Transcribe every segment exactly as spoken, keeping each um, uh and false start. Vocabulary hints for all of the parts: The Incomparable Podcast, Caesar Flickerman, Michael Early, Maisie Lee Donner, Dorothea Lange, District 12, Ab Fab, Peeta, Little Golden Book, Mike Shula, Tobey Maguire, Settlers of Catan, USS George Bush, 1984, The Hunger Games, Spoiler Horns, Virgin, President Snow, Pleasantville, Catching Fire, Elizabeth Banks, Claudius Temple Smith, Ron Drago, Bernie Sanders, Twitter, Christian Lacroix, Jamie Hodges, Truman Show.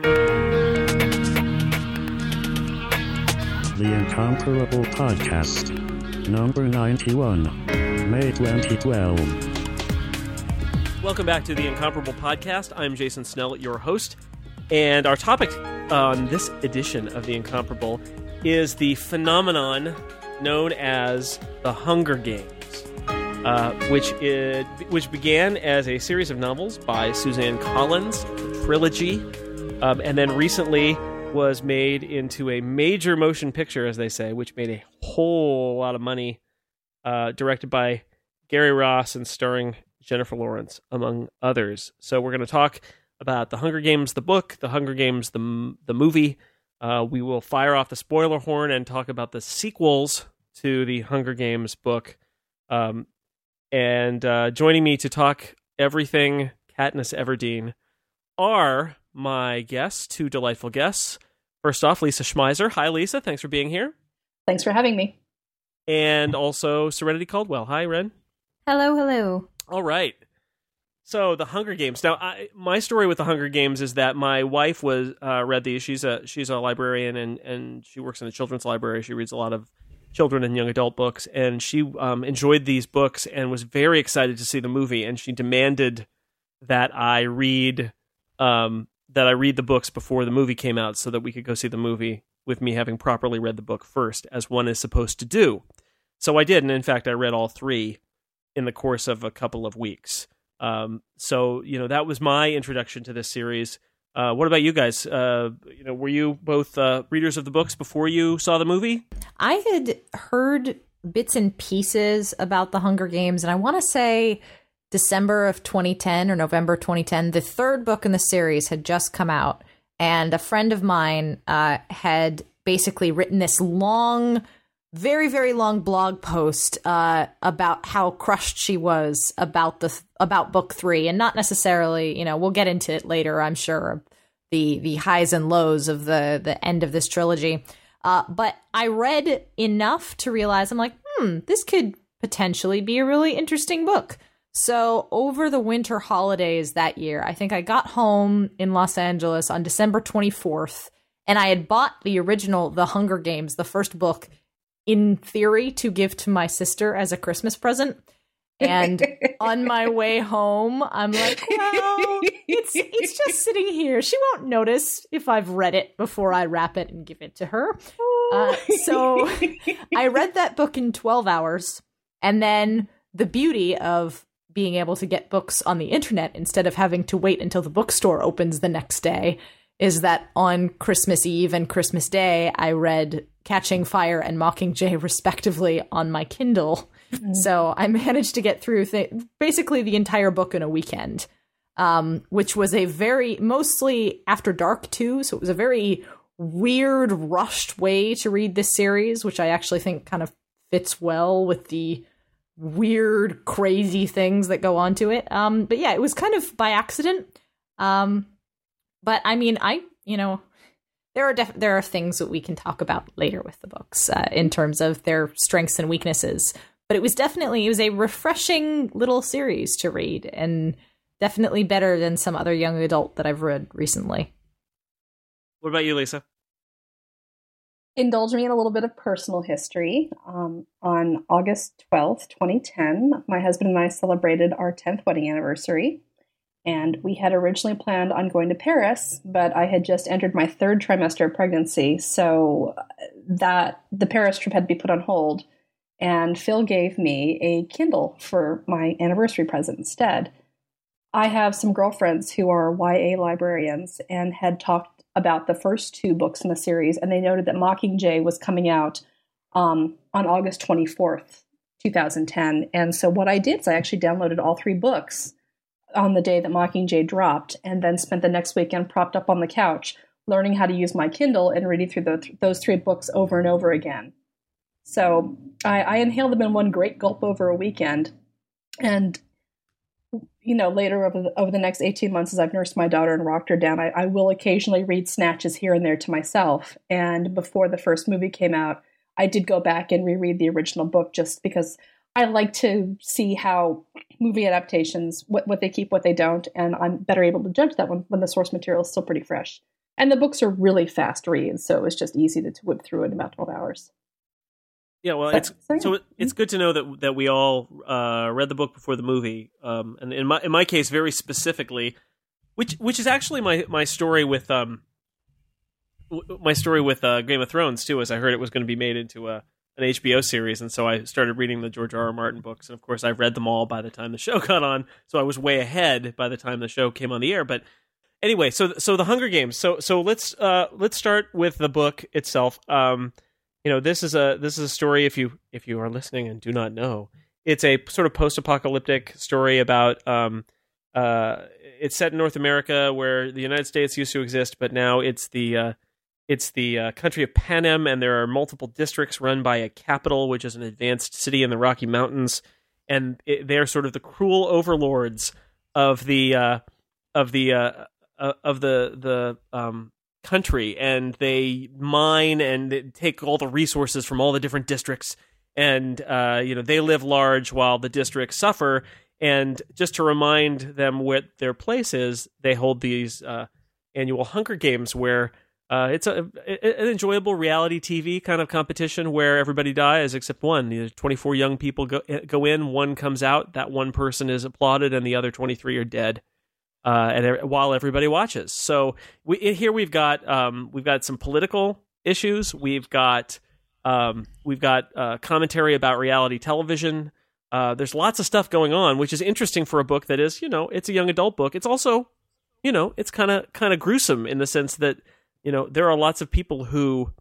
The Incomparable Podcast, number ninety-one, May twenty twelve. Welcome back to The Incomparable Podcast. I'm Jason Snell, your host, and our topic on this edition of The Incomparable is the phenomenon known as The Hunger Games, uh, which, is, which began as a series of novels by Suzanne Collins, trilogy, um, and then recently was made into a major motion picture, as they say, which made a whole lot of money, uh, directed by Gary Ross and starring Jennifer Lawrence, among others. So we're going to talk about The Hunger Games, the book, The Hunger Games, the, the movie. Uh, we will fire off the spoiler horn and talk about the sequels to The Hunger Games book. Um, and uh, joining me to talk everything Katniss Everdeen are my guests, two delightful guests. First off, Lisa Schmeiser. Hi, Lisa. Thanks for being here. Thanks for having me. And also Serenity Caldwell. Hi, Ren. Hello, hello. All right. So The Hunger Games. Now, I, my story with The Hunger Games is that my wife was uh, read these. She's a she's a librarian, and, and she works in the children's library. She reads a lot of children and young adult books, and she um, enjoyed these books and was very excited to see the movie, and she demanded that I read... Um, that I read the books before the movie came out so that we could go see the movie with me having properly read the book first, as one is supposed to do. So I did, and in fact, I read all three in the course of a couple of weeks. Um, so, you know, that was my introduction to this series. Uh, what about you guys? Uh, you know, were you both uh, readers of the books before you saw the movie? I had heard bits and pieces about The Hunger Games, and I want to say... December of twenty ten or November twenty ten, the third book in the series had just come out, and a friend of mine uh, had basically written this long, very, very long blog post uh, about how crushed she was about the about book three, and not necessarily, you know, we'll get into it later, I'm sure, the the highs and lows of the the end of this trilogy. Uh, but I read enough to realize I'm like, hmm, this could potentially be a really interesting book. So over the winter holidays that year, I think I got home in Los Angeles on December twenty-fourth, and I had bought the original The Hunger Games, the first book, in theory to give to my sister as a Christmas present. And on my way home, I'm like, well, it's it's just sitting here. She won't notice if I've read it before I wrap it and give it to her. Uh, so I read that book in twelve hours, and then the beauty of being able to get books on the internet instead of having to wait until the bookstore opens the next day is that on Christmas Eve and Christmas Day, I read Catching Fire and Mockingjay respectively on my Kindle. Mm-hmm. So I managed to get through th- basically the entire book in a weekend, um, which was a very mostly after dark too. So it was a very weird, rushed way to read this series, which I actually think kind of fits well with the weird, crazy things that go on to it. Um, but yeah, it was kind of by accident. Um, but I mean, I, you know, there are def- there are things that we can talk about later with the books uh, in terms of their strengths and weaknesses. But it was definitely, it was a refreshing little series to read, and definitely better than some other young adult that I've read recently. What about you, Lisa? Indulge me in a little bit of personal history. Um, on August twelfth, twenty ten, my husband and I celebrated our tenth wedding anniversary, and we had originally planned on going to Paris, but I had just entered my third trimester of pregnancy, so that the Paris trip had to be put on hold, and Phil gave me a Kindle for my anniversary present instead. I have some girlfriends who are Y A librarians and had talked about the first two books in the series, and they noted that Mockingjay was coming out um, on August twenty-fourth, twenty ten. And so what I did is I actually downloaded all three books on the day that Mockingjay dropped, and then spent the next weekend propped up on the couch learning how to use my Kindle and reading through the th- those three books over and over again. So I, I inhaled them in one great gulp over a weekend, and you know, later over the, over the next eighteen months, as I've nursed my daughter and rocked her down, I, I will occasionally read snatches here and there to myself. And before the first movie came out, I did go back and reread the original book just because I like to see how movie adaptations, what, what they keep, what they don't. And I'm better able to judge that when, when the source material is still pretty fresh. And the books are really fast reads, so it's just easy to whip through in about twelve hours. Yeah, well, it's so it's good to know that that we all uh, read the book before the movie, um, and in my in my case, very specifically, which which is actually my my story with um w- my story with uh, Game of Thrones too. As I heard it was going to be made into a an H B O series, and so I started reading the George R. R. Martin books, and of course, I read them all by the time the show got on. So I was way ahead by the time the show came on the air. But anyway, so so the Hunger Games. So so let's uh, let's start with the book itself. Um, You know, this is a this is a story. If you if you are listening and do not know, it's a sort of post-apocalyptic story about. Um, uh, it's set in North America, where the United States used to exist, but now it's the uh, it's the uh, country of Panem, and there are multiple districts run by a capital, which is an advanced city in the Rocky Mountains, and it, they're sort of the cruel overlords of the uh, of the uh, uh, of the the. Um, country, and they mine and they take all the resources from all the different districts, and uh, you know they live large while the districts suffer. And just to remind them what their place is, they hold these uh, annual Hunger Games, where uh, it's a, an enjoyable reality T V kind of competition where everybody dies except one. You know, twenty-four young people go go in, one comes out, that one person is applauded, and the other twenty-three are dead. Uh, and while everybody watches, so we, here we've got um, we've got some political issues. We've got um, we've got uh, commentary about reality television. Uh, there's lots of stuff going on, which is interesting for a book that is, you know, it's a young adult book. It's also, you know, it's kind of kind of gruesome in the sense that, you know, there are lots of people who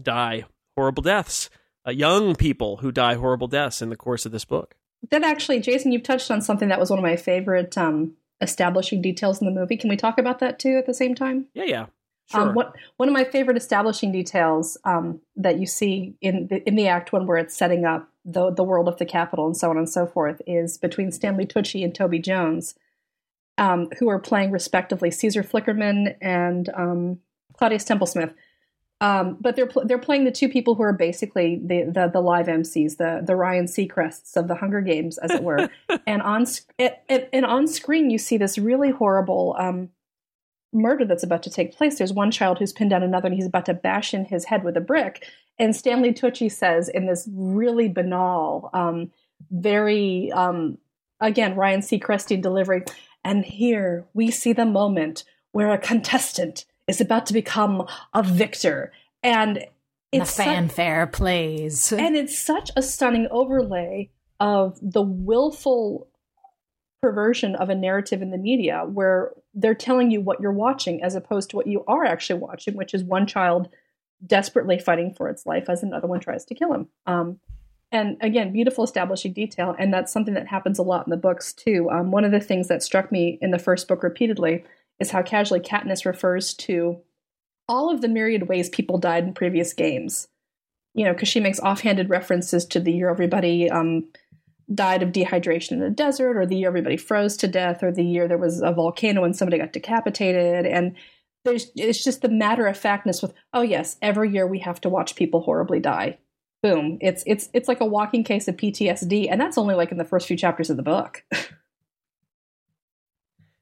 die horrible deaths, uh, young people who die horrible deaths in the course of this book. That actually, Jason, you've touched on something that was one of my favorite. Um... establishing details in the movie. Can we talk about that too at the same time? Yeah, yeah. Sure. Um, what, one of my favorite establishing details um, that you see in the, in the act one where it's setting up the, the world of the Capitol and so on and so forth is between Stanley Tucci and Toby Jones, um, who are playing respectively Caesar Flickerman and um, Claudius Temple Smith. Um, but they're pl- they're playing the two people who are basically the the, the live M Cs, the, the Ryan Seacrests of the Hunger Games, as it were. and on sc- and, and on screen, you see this really horrible um, murder that's about to take place. There's one child who's pinned down another, and he's about to bash in his head with a brick. And Stanley Tucci says in this really banal, um, very um, again Ryan Seacrestian delivery, and here we see the moment where a contestant is about to become a victor, and it's the fanfare su- plays, and it's such a stunning overlay of the willful perversion of a narrative in the media, where they're telling you what you're watching as opposed to what you are actually watching, which is one child desperately fighting for its life as another one tries to kill him. Um, and again, beautiful establishing detail, and that's something that happens a lot in the books too. Um, one of the things that struck me in the first book repeatedly is how casually Katniss refers to all of the myriad ways people died in previous games. You know, because she makes offhanded references to the year everybody um, died of dehydration in the desert, or the year everybody froze to death, or the year there was a volcano and somebody got decapitated. And there's it's just the matter-of-factness with, oh, yes, every year we have to watch people horribly die. Boom. It's, it's, it's like a walking case of P T S D, and that's only like in the first few chapters of the book.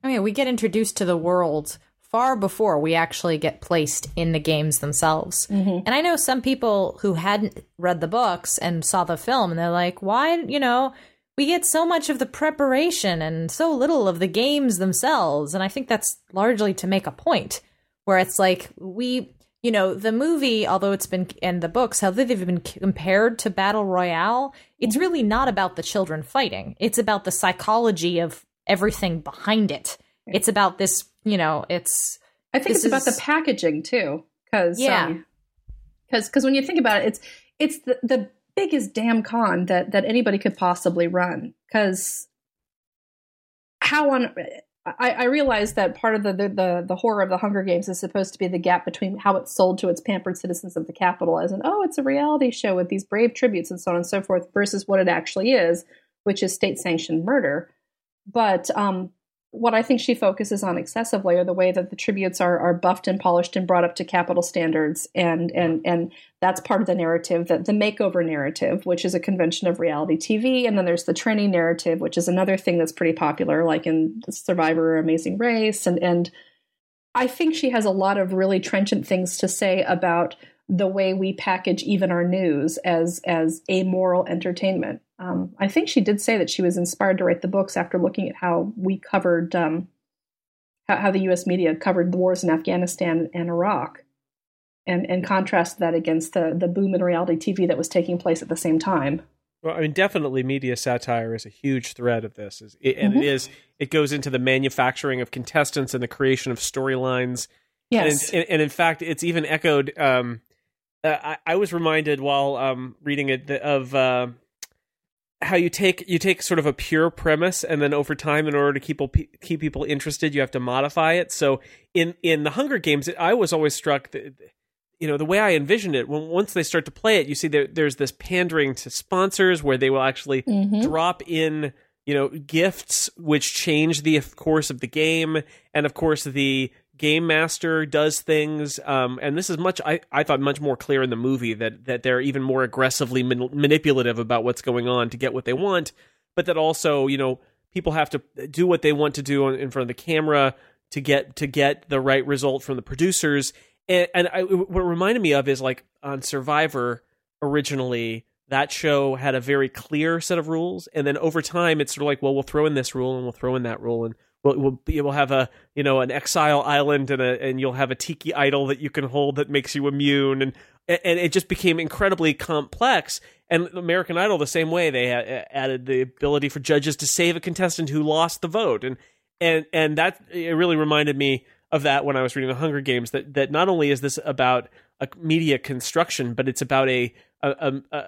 I mean, we get introduced to the world far before we actually get placed in the games themselves. Mm-hmm. And I know some people who hadn't read the books and saw the film, and they're like, why, you know, we get so much of the preparation and so little of the games themselves. And I think that's largely to make a point where it's like we, you know, the movie, although it's been in the books, how they've been compared to Battle Royale, it's really not about the children fighting. It's about the psychology of everything behind it. It's about this, you know, it's... I think it's about is... the packaging, too. Cause, yeah. Because um, because when you think about it, it's it's the, the biggest damn con that, that anybody could possibly run. Because how on... I, I realize that part of the, the, the, the horror of the Hunger Games is supposed to be the gap between how it's sold to its pampered citizens of the Capitol as an, oh, it's a reality show with these brave tributes and so on and so forth, versus what it actually is, which is state-sanctioned murder. But um, what I think she focuses on excessively are the way that the tributes are are buffed and polished and brought up to capital standards, and and and that's part of the narrative, that the makeover narrative, which is a convention of reality T V, and then there's the training narrative, which is another thing that's pretty popular, like in Survivor, Amazing Race, and and I think she has a lot of really trenchant things to say about the way we package even our news as as amoral entertainment. Um, I think she did say that she was inspired to write the books after looking at how we covered, um, how, how the U S media covered the wars in Afghanistan and Iraq, and, and contrast that against the, the boom in reality T V that was taking place at the same time. Well, I mean, definitely media satire is a huge thread of this, is it, and mm-hmm. it is, it goes into the manufacturing of contestants and the creation of storylines. Yes. And, and in fact, it's even echoed. Um, uh, I, I was reminded while um, reading it of, uh, how you take you take sort of a pure premise, and then over time, in order to keep people keep people interested, you have to modify it. So in in the Hunger Games, I was always struck that, you know, the way I envisioned it, when once they start to play it, you see there, there's this pandering to sponsors where they will actually mm-hmm. drop in, you know, gifts which change the course of the game, and of course the game master does things, um, and this is much I, I thought much more clear in the movie that that they're even more aggressively man- manipulative about what's going on to get what they want, but that also, you know, people have to do what they want to do on, in front of the camera to get to get the right result from the producers. And, and I, what it reminded me of is, like, on Survivor originally, that show had a very clear set of rules, and then over time it's sort of like, well, we'll throw in this rule and we'll throw in that rule, and We'll, we'll, we'll have a, you know, an exile island and a, and you'll have a tiki idol that you can hold that makes you immune. And, and it just became incredibly complex. And American Idol, the same way, they added the ability for judges to save a contestant who lost the vote. And, and, and that, it really reminded me of that when I was reading The Hunger Games, that, that not only is this about a media construction, but it's about a, a, a, a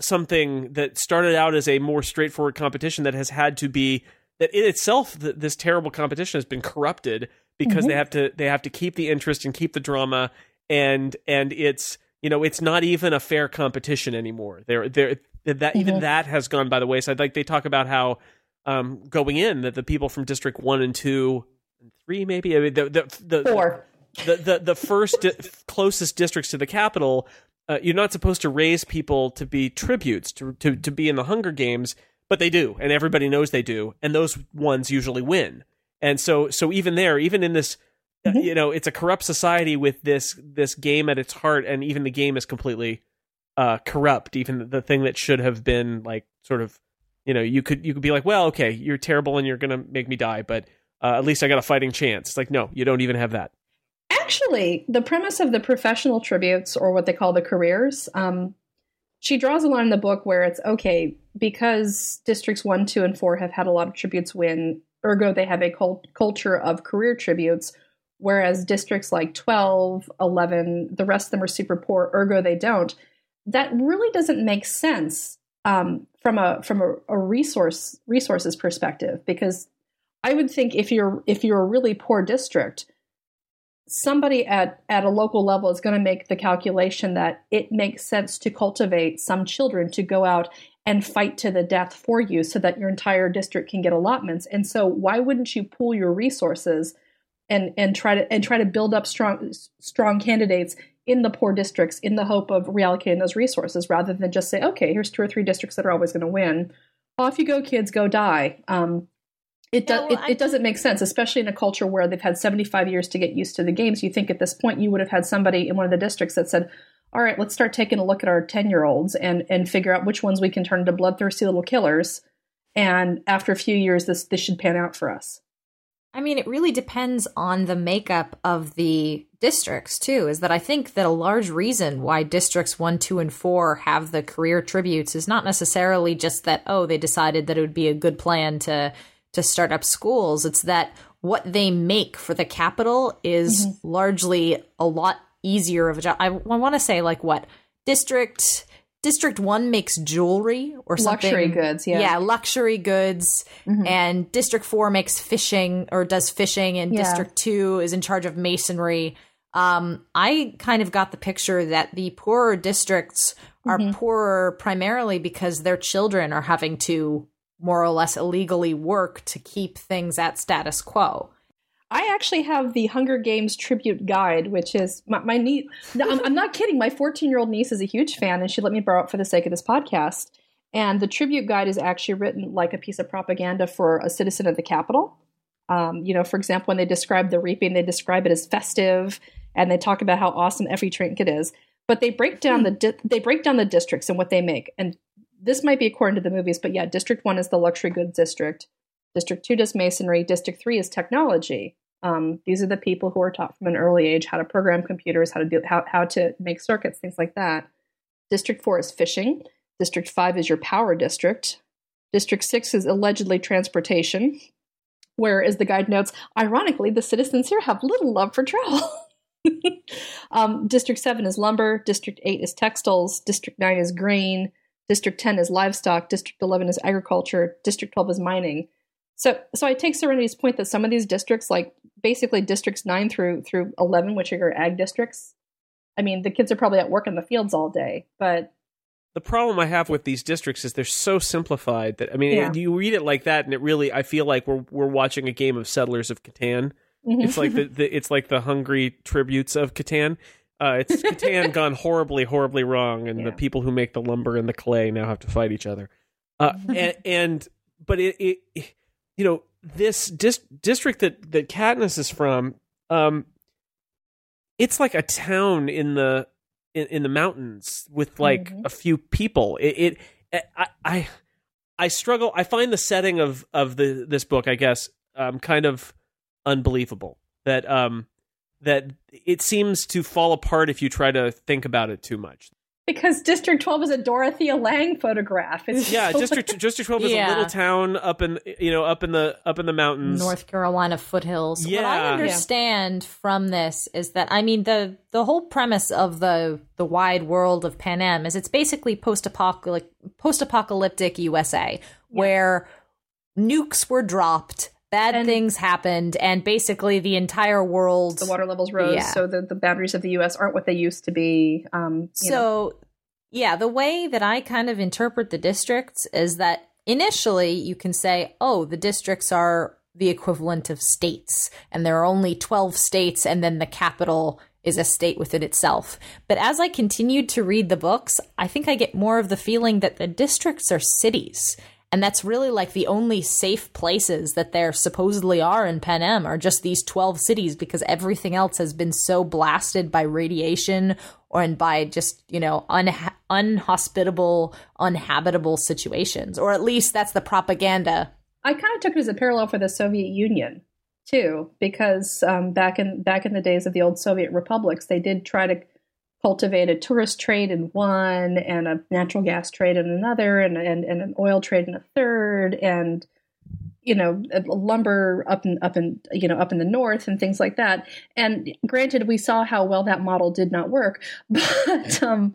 something that started out as a more straightforward competition that has had to be, that in itself, th- this terrible competition has been corrupted because mm-hmm. they have to they have to keep the interest and keep the drama, and and it's, you know, it's not even a fair competition anymore. They're, they're, that mm-hmm. even that has gone by the wayside. Like, they talk about how um, going in that the people from District One and Two and Three, maybe I mean, the the the Four. the the, the first di- closest districts to the Capitol, uh, you're not supposed to raise people to be tributes to to, to be in the Hunger Games. But they do, and everybody knows they do, and those ones usually win. And so, so even there, even in this, mm-hmm. you know, it's a corrupt society with this this game at its heart, and even the game is completely uh, corrupt. Even the thing that should have been, like, sort of, you know, you could you could be like, well, okay, you're terrible, and you're gonna make me die, but uh, at least I got a fighting chance. It's like, no, you don't even have that. Actually, the premise of the professional tributes, or what they call the careers, um, she draws a line in the book where it's okay. Because districts one, two, and four have had a lot of tributes win, ergo they have a cult- culture of career tributes, whereas districts like twelve, eleven, the rest of them are super poor, ergo they don't. That really doesn't make sense um, from a from a, a resource resources perspective, because I would think if you're if you're a really poor district, somebody at, at a local level is going to make the calculation that it makes sense to cultivate some children to go out and fight to the death for you so that your entire district can get allotments. And so why wouldn't you pool your resources and, and try to and try to build up strong strong candidates in the poor districts in the hope of reallocating those resources, rather than just say, okay, here's two or three districts that are always going to win. Off you go, kids, go die. Um, it, do- yeah, well, it, I- it doesn't make sense, especially in a culture where they've had seventy-five years to get used to the games. You think at this point you would have had somebody in one of the districts that said, all right, let's start taking a look at our ten-year-olds and, and figure out which ones we can turn into bloodthirsty little killers. And after a few years, this this should pan out for us. I mean, it really depends on the makeup of the districts, too, is that I think that a large reason why districts one, two, and four have the career tributes is not necessarily just that, oh, they decided that it would be a good plan to, to start up schools. It's that what they make for the capital is mm-hmm. largely a lot easier of a job. I, I want to say, like, what district district one makes jewelry or something, luxury goods, yeah, yeah, luxury goods, mm-hmm. and district four makes fishing or does fishing, and yeah. district two is in charge of masonry. Um, I kind of got the picture that the poorer districts are mm-hmm. poorer primarily because their children are having to more or less illegally work to keep things at status quo. I actually have the Hunger Games tribute guide, which is my, my niece. I'm, I'm not kidding. My fourteen-year-old niece is a huge fan, and she let me borrow it for the sake of this podcast. And the tribute guide is actually written like a piece of propaganda for a citizen of the Capitol. Um, you know, for example, when they describe the reaping, they describe it as festive, and they talk about how awesome every trinket is. But they break down the di- they break down the districts and what they make. And this might be according to the movies, but yeah, District One is the luxury goods district. District Two does masonry. District Three is technology. Um, these are the people who are taught from an early age how to program computers, how to do how how to make circuits, things like that. District Four is fishing. District Five is your power district. District Six is allegedly transportation. Where, as the guide notes, ironically, the citizens here have little love for travel. um, District seven is lumber. District eight is textiles. District nine is grain. District ten is livestock. District eleven is agriculture. District twelve is mining. So so I take Serenity's point that some of these districts, like basically districts nine through through eleven, which are ag districts, I mean, the kids are probably at work in the fields all day, but... The problem I have with these districts is they're so simplified that, I mean, yeah. you read it like that and it really, I feel like we're we're watching a game of Settlers of Catan. Mm-hmm. It's like the, the it's like the hungry tributes of Catan. Uh, it's Catan gone horribly, horribly wrong. And yeah. the people who make the lumber and the clay now have to fight each other. Uh, and, and, but it, it, you know, this dis- district that, that Katniss is from, um, it's like a town in the, In, in the mountains with like mm-hmm. a few people. It, it I, I I struggle. I find the setting of of the this book, I guess, um, kind of unbelievable. That um that it seems to fall apart if you try to think about it too much. Because District twelve is a Dorothea Lange photograph. It's yeah, District like... District twelve is yeah. a little town up in you know up in the up in the mountains, North Carolina foothills. Yeah. What I understand yeah. from this is that I mean the. The whole premise of the the wide world of Panem is it's basically post-apocalyptic, post-apocalyptic U S A, yeah. where nukes were dropped, bad and things happened, and basically the entire world... The water levels rose, yeah. so the, the boundaries of the U S aren't what they used to be. Um, you so, know. yeah, the way that I kind of interpret the districts is that initially you can say, oh, the districts are the equivalent of states, and there are only twelve states, and then the Capitol... is a state within itself. But as I continued to read the books, I think I get more of the feeling that the districts are cities. And that's really like the only safe places that there supposedly are in Panem are just these twelve cities because everything else has been so blasted by radiation or and by just, you know, unha- unhospitable, unhabitable situations. Or at least that's the propaganda. I kind of took it as a parallel for the Soviet Union. Too, because um, back in back in the days of the old Soviet republics, they did try to cultivate a tourist trade in one, and a natural gas trade in another, and and, and an oil trade in a third, and you know lumber up in up in you know up in the north and things like that. And granted, we saw how well that model did not work, but um,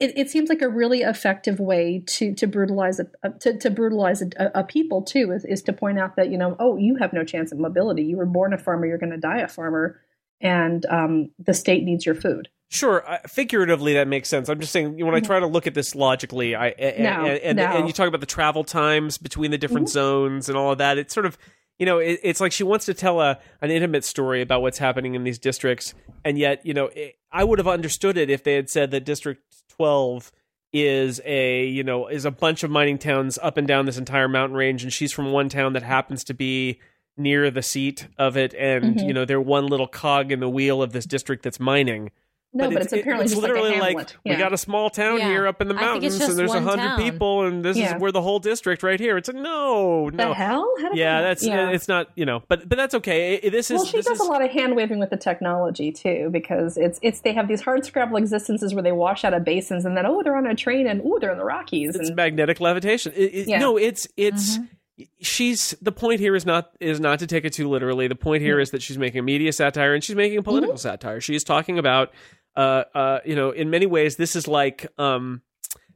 it, it seems like a really effective way to to brutalize a, to, to brutalize a, a people too is, is to point out that you know oh you have no chance of mobility, you were born a farmer, you're going to die a farmer, and um, the state needs your food. Sure, uh, figuratively that makes sense. I'm just saying when I try to look at this logically, I, I no, and, and, no. and you talk about the travel times between the different mm-hmm. zones and all of that. It's sort of you know it, it's like she wants to tell a an intimate story about what's happening in these districts, and yet you know it, I would have understood it if they had said that district twelve is a you know is a bunch of mining towns up and down this entire mountain range, and she's from one town that happens to be near the seat of it, and mm-hmm. you know they're one little cog in the wheel of this district that's mining. No, but, but it's, it's apparently it's just literally like, like yeah. we got a small town yeah. here up in the mountains, and there's a hundred people, and this yeah. is we're the whole district right here. It's a no, no the hell. How did yeah, that's yeah. it's not you know, but but that's okay. It, this is well, she this does is, a lot of hand waving with the technology too, because it's it's they have these hard scrabble existences where they wash out of basins, and then oh they're on a train, and oh they're in the Rockies. It's and, magnetic levitation. It, it, yeah. No, it's it's. Mm-hmm. She's the point here is not is not to take it too literally. The point here mm-hmm. is that she's making a media satire and she's making a political mm-hmm. satire. She's talking about. Uh, uh, you know, in many ways, this is like um,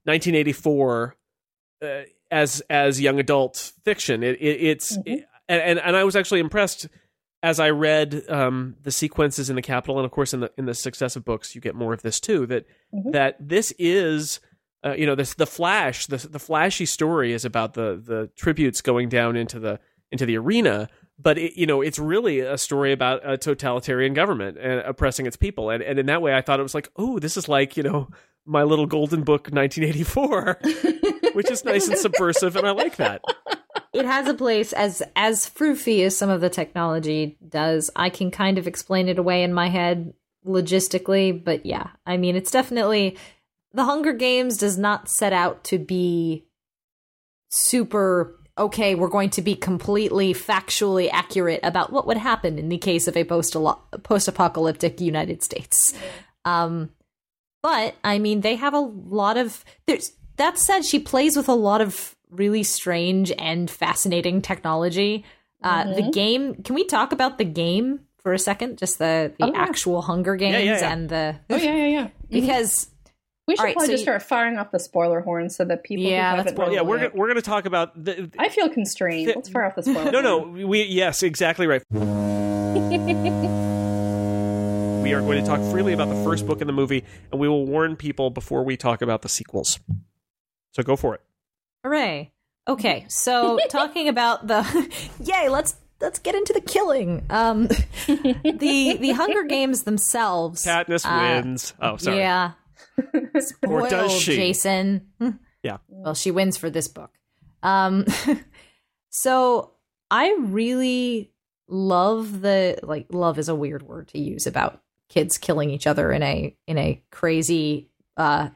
nineteen eighty-four uh, as as young adult fiction. It, it, it's mm-hmm. it, and and I was actually impressed as I read um, the sequences in the Capitol, and of course in the in the successive books, you get more of this too. That mm-hmm. that this is uh, you know this the flash the the flashy story is about the the tributes going down into the into the arena. But, it, you know, it's really a story about a totalitarian government and oppressing its people. And, and in that way, I thought it was like, oh, this is like, you know, my little golden book, nineteen eighty-four, which is nice and subversive. And I like that. it has a place, as as froofy as some of the technology does. I can kind of explain it away in my head logistically, but yeah, I mean, it's definitely The Hunger Games does not set out to be super, okay, we're going to be completely factually accurate about what would happen in the case of a post-alo- post-apocalyptic United States. Um, but, I mean, they have a lot of... There's, that said, she plays with a lot of really strange and fascinating technology. Uh, mm-hmm. The game... Can we talk about the game for a second? Just the, the oh, actual yeah. Hunger Games yeah, yeah, yeah. and the... Oh, yeah, yeah, yeah. Mm-hmm. Because... We should right, probably so just you, start firing off the spoiler horn so that people yeah, who haven't... Well, yeah, we're, g- we're going to talk about... The, the, I feel constrained. The, Let's fire off the spoiler no, horn. No, no. We, yes, exactly right. We are going to talk freely about the first book in the movie, and we will warn people before we talk about the sequels. So go for it. Hooray. Okay, so talking about the... Yay, let's... Let's get into the killing. Um, the the Hunger Games themselves... Katniss uh, wins. Oh, sorry. Yeah. Spoiled, or does she? Jason. Yeah. Well, she wins for this book. Um, so I really love the like. Love is a weird word to use about kids killing each other in a in a crazy uh,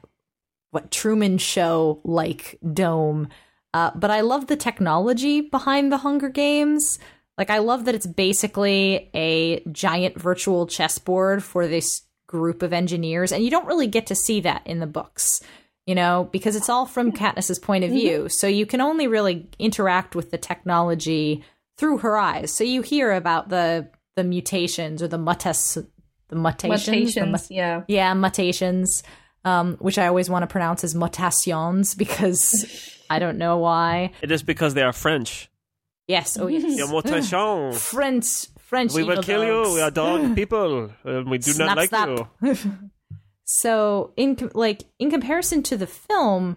what Truman Show like dome. Uh, but I love the technology behind the Hunger Games. Like I love that it's basically a giant virtual chessboard for this group of engineers, and you don't really get to see that in the books, you know, because it's all from Katniss's point of view. Mm-hmm. So you can only really interact with the technology through her eyes. So you hear about the the mutations or the mutas the mutations, mutations the mu- yeah, yeah, mutations, um, which I always want to pronounce as mutations because I don't know why. It is because they are French. Yes, oh yes, yeah, mutations. French. French we will kill dogs. You. We are dog people. Uh, we do snap, not like snap. You. So, in com- like in comparison to the film,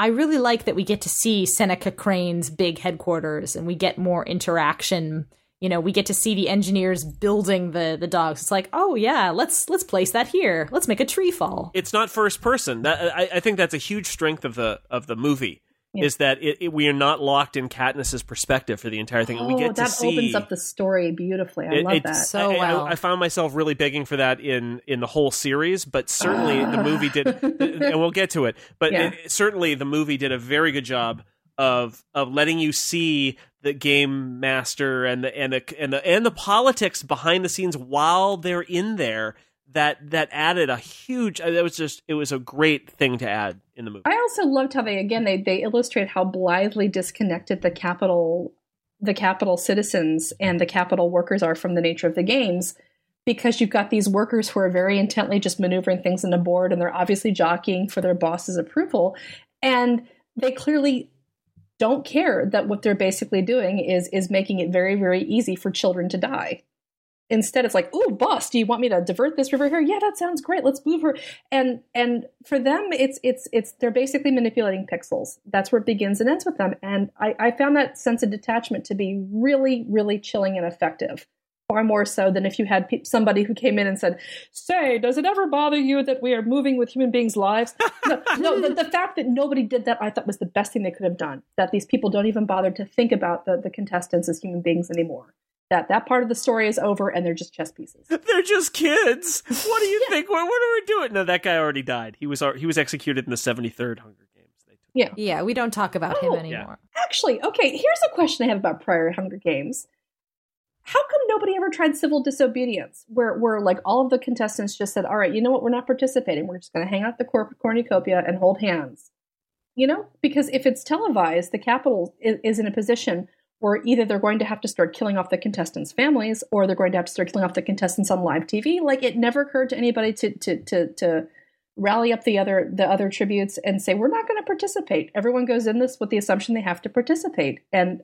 I really like that we get to see Seneca Crane's big headquarters, and we get more interaction. You know, we get to see the engineers building the, the dogs. It's like, oh yeah, let's let's place that here. Let's make a tree fall. It's not first person. That, I, I think that's a huge strength of the of the movie. Yeah. Is that it, it, we are not locked in Katniss's perspective for the entire thing. And we get oh, to that see, opens up the story beautifully. I it, love it, that. So I, well. I, I found myself really begging for that in, in the whole series, but certainly uh. the movie did, and we'll get to it, but yeah. it, certainly the movie did a very good job of of letting you see the game master and the and the and the, and the politics behind the scenes while they're in there. That that added a huge. That was just. It was a great thing to add in the movie. I also loved how they again they they illustrate how blithely disconnected the Capitol, the Capitol citizens and the Capitol workers are from the nature of the games, because you've got these workers who are very intently just maneuvering things on a board, and they're obviously jockeying for their boss's approval, and they clearly don't care that what they're basically doing is is making it very very easy for children to die. Instead, it's like, "Ooh, boss, do you want me to divert this river here? Yeah, that sounds great. Let's move her." And and for them, it's it's it's they're basically manipulating pixels. That's where it begins and ends with them. And I, I found that sense of detachment to be really, really chilling and effective, far more so than if you had pe- somebody who came in and said, "Say, does it ever bother you that we are moving with human beings' lives?" No, no the, the fact that nobody did that, I thought, was the best thing they could have done. That these people don't even bother to think about the, the contestants as human beings anymore. That that part of the story is over, and they're just chess pieces. They're just kids. What do you yeah. think? What, what are we doing? No, that guy already died. He was he was executed in the seventy-third Hunger Games. They took yeah, out. yeah. We don't talk about oh, him anymore. Yeah. Actually, okay. Here's a question I have about prior Hunger Games. How come nobody ever tried civil disobedience, where where like all of the contestants just said, "All right, you know what? We're not participating. We're just going to hang out the cornucopia and hold hands." You know, because if it's televised, the Capitol is, is in a position. Or either they're going to have to start killing off the contestants' families, or they're going to have to start killing off the contestants on live T V. Like it never occurred to anybody to to to, to rally up the other the other tributes and say, "We're not going to participate." Everyone goes in this with the assumption they have to participate, and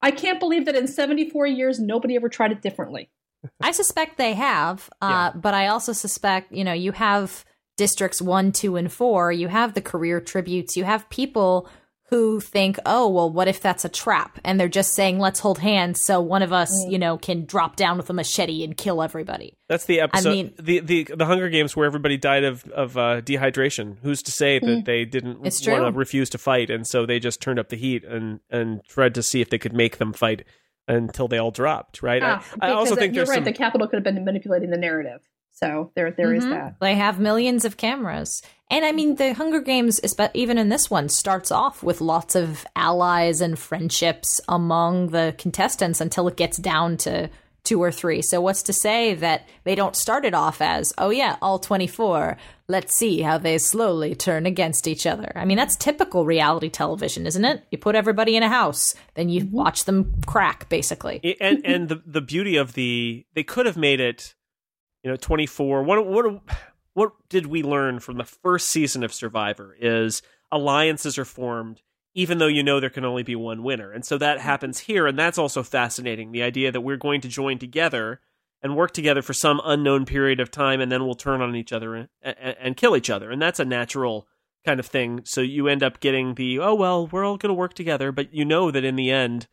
I can't believe that in seventy-four years nobody ever tried it differently. I suspect they have, uh, yeah. but I also suspect, you know, you have districts one, two, and four. You have the career tributes. You have people who think, oh, well, what if that's a trap? And they're just saying, let's hold hands so one of us, mm. you know, can drop down with a machete and kill everybody. That's the episode. I mean, the, the, the Hunger Games where everybody died of, of uh, dehydration. Who's to say that mm. they didn't want to refuse to fight? And so they just turned up the heat and, and tried to see if they could make them fight until they all dropped, right? Yeah, I, I also think you're there's right. Some... The Capitol could have been manipulating the narrative. So there, there mm-hmm. is that. They have millions of cameras. And I mean, the Hunger Games, even in this one, starts off with lots of allies and friendships among the contestants until it gets down to two or three. So what's to say that they don't start it off as, oh yeah, all twenty-four, let's see how they slowly turn against each other. I mean, that's typical reality television, isn't it? You put everybody in a house, then you mm-hmm. watch them crack, basically. It, and and the, the beauty of the, they could have made it, you know, twenty-four. What, what, what did we learn from the first season of Survivor is alliances are formed, even though you know there can only be one winner. And so that happens here, and that's also fascinating, the idea that we're going to join together and work together for some unknown period of time, and then we'll turn on each other and, and, and kill each other. And that's a natural kind of thing. So you end up getting the, oh, well, we're all going to work together, but you know that in the end,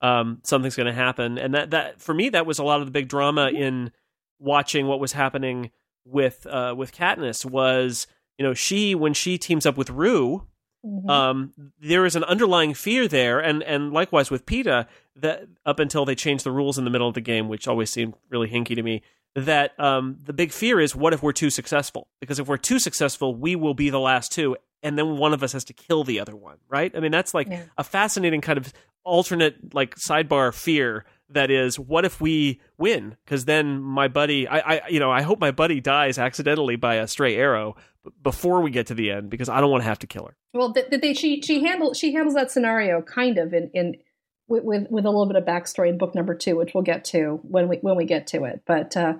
um, something's going to happen. And that, that for me, that was a lot of the big drama in watching what was happening with uh, with Katniss was, you know, she, when she teams up with Rue, Mm-hmm. Um, there is an underlying fear there, and, and likewise with Peeta, that up until they changed the rules in the middle of the game, which always seemed really hinky to me, that um, the big fear is, what if we're too successful? Because if we're too successful, we will be the last two, and then one of us has to kill the other one, right? I mean, that's like yeah. a fascinating kind of alternate, like, sidebar fear that is, what if we win? Because then my buddy, I, I, you know, I hope my buddy dies accidentally by a stray arrow before we get to the end, because I don't want to have to kill her. Well, they, they, she she handles she handles that scenario kind of in, in with with a little bit of backstory in book number two, which we'll get to when we when we get to it. But uh,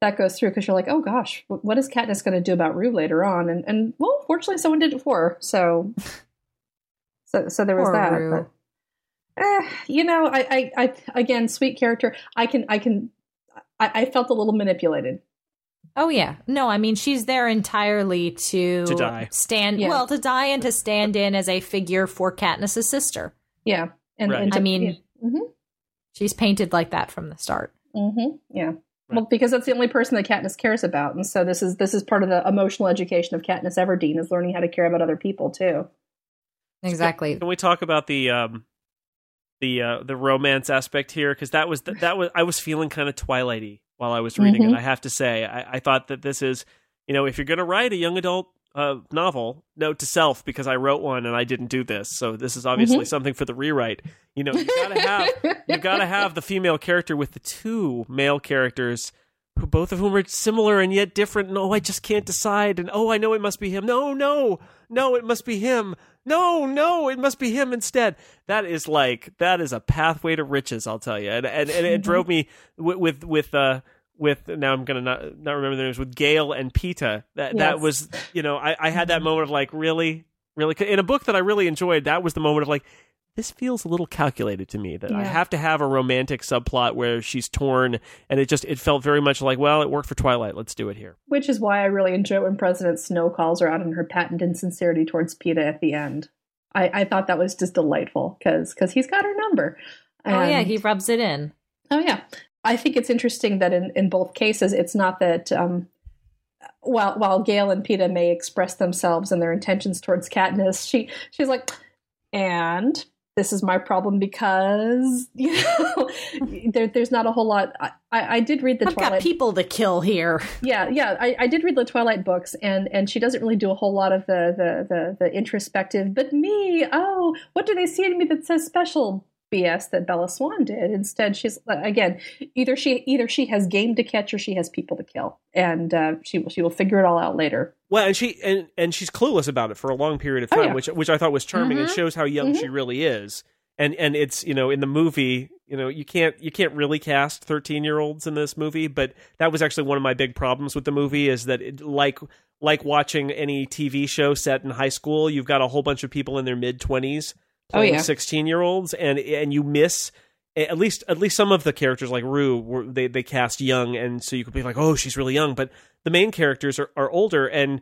that goes through because you're like, oh gosh, what is Katniss going to do about Rue later on? And and well, fortunately, someone did it for her. So so so there was Poor that. Rue. But, eh, you know, I, I I again, sweet character. I can I can I, I felt a little manipulated. Oh, yeah. No, I mean, she's there entirely to, to die. stand. Yeah. Well, to die and to stand in as a figure for Katniss's sister. Yeah. And, right. and to, I mean, yeah. mm-hmm. she's painted like that from the start. Mm-hmm. Yeah. Right. Well, because that's the only person that Katniss cares about. And so this is this is part of the emotional education of Katniss Everdeen, is learning how to care about other people, too. Exactly. Can we talk about the um, the uh, the romance aspect here? Because that was the, that was I was feeling kind of Twilight-y while I was reading mm-hmm. it. I have to say, I, I thought that this is, you know, if you're going to write a young adult uh, novel, note to self, because I wrote one and I didn't do this. So this is obviously mm-hmm. something for the rewrite. You know, you've got to have you've got to have the female character with the two male characters, who both of whom are similar and yet different. And, oh, I just can't decide. And, oh, I know it must be him. No, no, no, it must be him. No, no, it must be him instead. That is like, that is a pathway to riches, I'll tell you. And and, and it drove me with, with, with, uh, with now I'm going to not, not remember their names, with Gale and Peeta. That yes. that was, you know, I, I had that moment of like, really, really, in a book that I really enjoyed, that was the moment of like, this feels a little calculated to me, that yeah. I have to have a romantic subplot where she's torn, and it just, it felt very much like, well, it worked for Twilight, let's do it here. Which is why I really enjoy when President Snow calls her out on her patent insincerity towards Peeta at the end. I, I thought that was just delightful, because because he's got her number. And, oh yeah, he rubs it in. Oh yeah. I think it's interesting that in, in both cases, it's not that... Um, while while Gale and Peeta may express themselves and their intentions towards Katniss, she she's like, and... this is my problem because, you know, there, there's not a whole lot. I, I did read the I've Twilight. I've got people to kill here. Yeah, yeah. I, I did read the Twilight books, and, and she doesn't really do a whole lot of the, the, the, the introspective, but me, oh, what do they see in me that says special B S that Bella Swan did? Instead, she's, again, either she either she has game to catch or she has people to kill, and uh, she, she will figure it all out later. Well, and she and, and she's clueless about it for a long period of time, oh, yeah. which which I thought was charming. Mm-hmm. It shows how young mm-hmm. she really is, and and it's, you know, in the movie, you know, you can't you can't really cast thirteen year olds in this movie, but that was actually one of my big problems with the movie, is that it, like like watching any T V show set in high school, you've got a whole bunch of people in their mid twenties playing oh, yeah. sixteen year olds, and and you miss. At least, at least some of the characters, like Rue, were, they they cast young, and so you could be like, "Oh, she's really young." But the main characters are, are older, and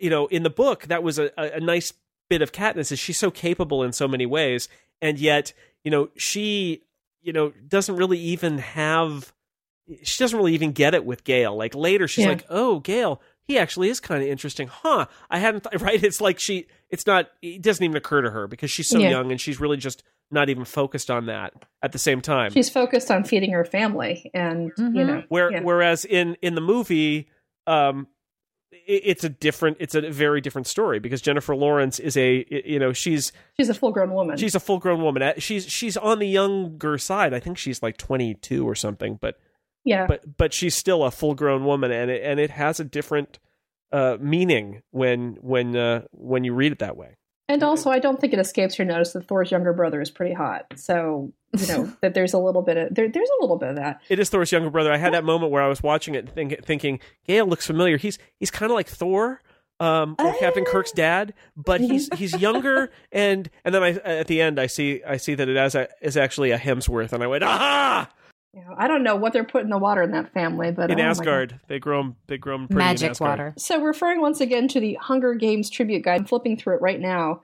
you know, in the book, that was a, a nice bit of Katniss is she's so capable in so many ways, and yet, you know, she, you know, doesn't really even have, she doesn't really even get it with Gale. Like later, she's yeah. like, oh, Gale, he actually is kind of interesting. Huh. I hadn't, th- right? It's like she, it's not, it doesn't even occur to her because she's so yeah. young and she's really just not even focused on that at the same time. She's focused on feeding her family and, mm-hmm. you know. Where, yeah. Whereas in, in the movie, um, it's a different, it's a very different story because Jennifer Lawrence is a, you know, she's, she's a full grown woman. She's a full grown woman. She's, she's on the younger side. I think she's like twenty-two or something, but yeah, but, but she's still a full grown woman, and it, and it has a different uh, meaning when, when, uh, when you read it that way. And also, I don't think it escapes your notice that Thor's younger brother is pretty hot. So, you know, that there's a little bit of there, there's a little bit of that. It is Thor's younger brother. I had that moment where I was watching it and think, thinking, Gale looks familiar. He's he's kind of like Thor um, or uh, Captain Kirk's dad, but he's he's younger. And and then I, at the end, I see I see that it has a, is actually a Hemsworth, and I went, aha! You know, I don't know what they're putting in the water in that family, but in oh Asgard, they grow them. They grow them pretty magic water. So, referring once again to the Hunger Games tribute guide, I'm flipping through it right now,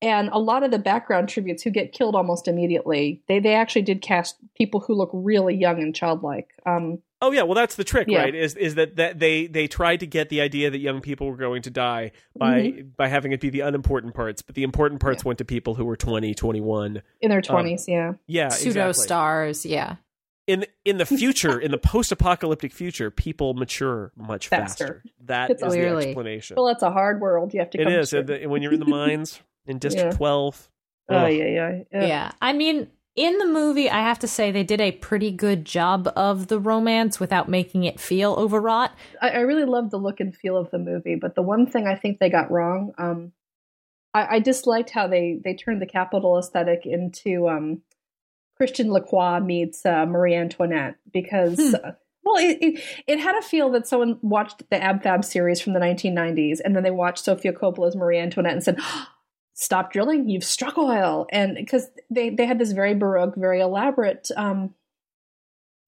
and a lot of the background tributes who get killed almost immediately, they they actually did cast people who look really young and childlike. Um, oh yeah, well that's the trick, yeah. right? Is is that, that they they tried to get the idea that young people were going to die by mm-hmm. by having it be the unimportant parts, but the important parts yeah. went to people who were twenty, twenty-one in their twenties, um, yeah, yeah, pseudo exactly. stars, yeah. In in the future, in the post-apocalyptic future, people mature much faster. faster. That it's is clearly. the explanation. Well, it's a hard world. You have to come to it is. The, when you're in the mines, in District yeah. twelve. Oh, uh, yeah, yeah, yeah. Yeah. I mean, in the movie, I have to say they did a pretty good job of the romance without making it feel overwrought. I, I really loved the look and feel of the movie, but the one thing I think they got wrong, um, I, I disliked how they, they turned the Capitol aesthetic into... Um, Christian Lacroix meets uh, Marie Antoinette because, hmm. uh, well, it, it it had a feel that someone watched the Ab Fab series from the nineteen nineties, and then they watched Sofia Coppola's Marie Antoinette and said, oh, "Stop drilling! You've struck oil!" And because they they had this very baroque, very elaborate um,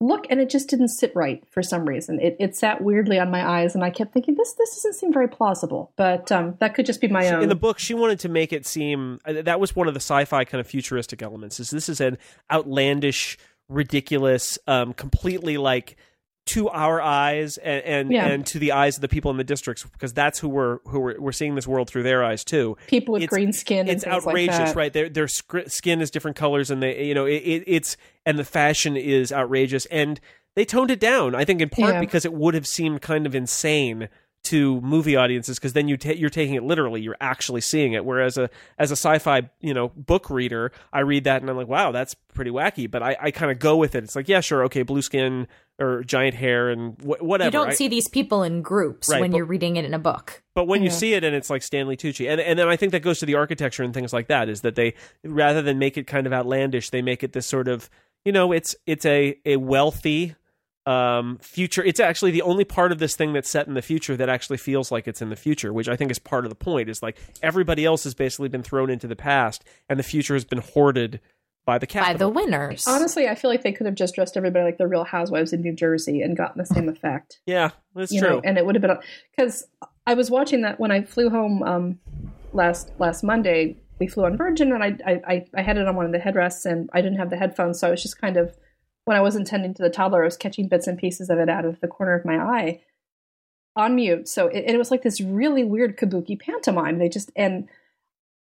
look, and it just didn't sit right for some reason. It it sat weirdly on my eyes, and I kept thinking, "This this doesn't seem very plausible." But um, that could just be my own. In the book, she wanted to make it seem that was one of the sci-fi kind of futuristic elements. Is this is an outlandish, ridiculous, um, completely like to our eyes and and, yeah. and to the eyes of the people in the districts, because that's who we're who we're, we're seeing this world through their eyes too. People with it's, green skin, it's and outrageous, like that. Right? Their their skin is different colors, and they you know it, it, it's. And the fashion is outrageous, and they toned it down, I think, in part yeah. because it would have seemed kind of insane to movie audiences, because then you ta- you're taking it literally, you're actually seeing it. Whereas a as a sci-fi you know book reader, I read that and I'm like, wow, that's pretty wacky. But I, I kind of go with it. It's like, yeah, sure, okay, blue skin or giant hair and wh- whatever. You don't I, see these people in groups right, when but, you're reading it in a book. But when yeah. you see it, and it's like Stanley Tucci, and and then I think that goes to the architecture and things like that, is that they rather than make it kind of outlandish, they make it this sort of You know, it's it's a, a wealthy um, future. It's actually the only part of this thing that's set in the future that actually feels like it's in the future, which I think is part of the point, is like everybody else has basically been thrown into the past, and the future has been hoarded by the Capitol. By the winners. Honestly, I feel like they could have just dressed everybody like the Real Housewives in New Jersey and gotten the same effect. Yeah, that's you true. Know, and it would have been – because I was watching that when I flew home um, last last Monday – we flew on Virgin, and I, I I had it on one of the headrests, and I didn't have the headphones, so I was just kind of, when I wasn't tending to the toddler, I was catching bits and pieces of it out of the corner of my eye on mute. So it, it was like this really weird kabuki pantomime. They just, and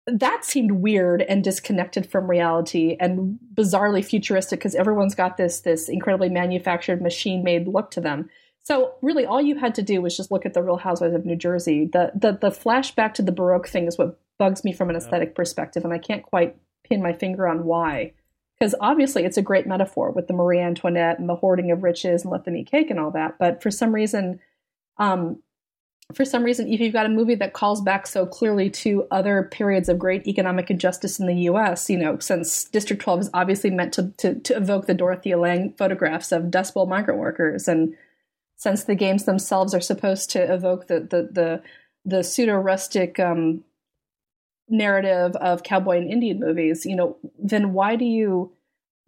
that seemed weird and disconnected from reality and bizarrely futuristic, because everyone's got this this incredibly manufactured, machine-made look to them. So really, all you had to do was just look at the Real Housewives of New Jersey. The the, the flashback to the Baroque thing is what bugs me from an aesthetic perspective, and I can't quite pin my finger on why. Because obviously, it's a great metaphor with the Marie Antoinette and the hoarding of riches and let them eat cake and all that. But for some reason, um, for some reason, if you've got a movie that calls back so clearly to other periods of great economic injustice in the U S, you know, since District twelve is obviously meant to to, to evoke the Dorothea Lange photographs of Dust Bowl migrant workers, and since the games themselves are supposed to evoke the the the, the pseudo-rustic um, narrative of cowboy and Indian movies, you know, then why do you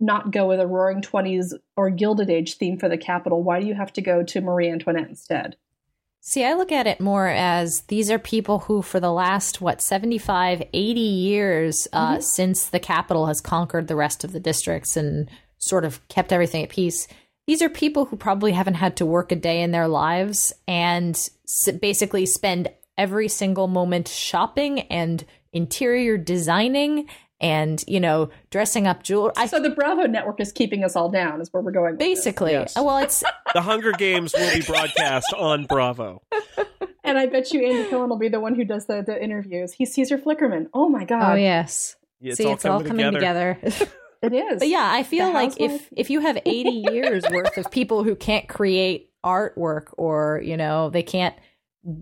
not go with a Roaring Twenties or Gilded Age theme for the Capitol? Why do you have to go to Marie Antoinette instead? See, I look at it more as these are people who for the last, what, seventy-five, eighty years uh, mm-hmm. since the Capitol has conquered the rest of the districts and sort of kept everything at peace. These are people who probably haven't had to work a day in their lives and basically spend every single moment shopping and interior designing and, you know, dressing up jewelry. So the Bravo network is keeping us all down is where we're going. Basically. Yes. Well, it's The Hunger Games will be broadcast on Bravo. And I bet you Andy Cohen will be the one who does the, the interviews. He's Caesar Flickerman. Oh, my God. Oh, yes. Yeah, it's See, all it's all coming together. together. It is. But yeah, I feel the like if, if you have eighty years worth of people who can't create artwork or, you know, they can't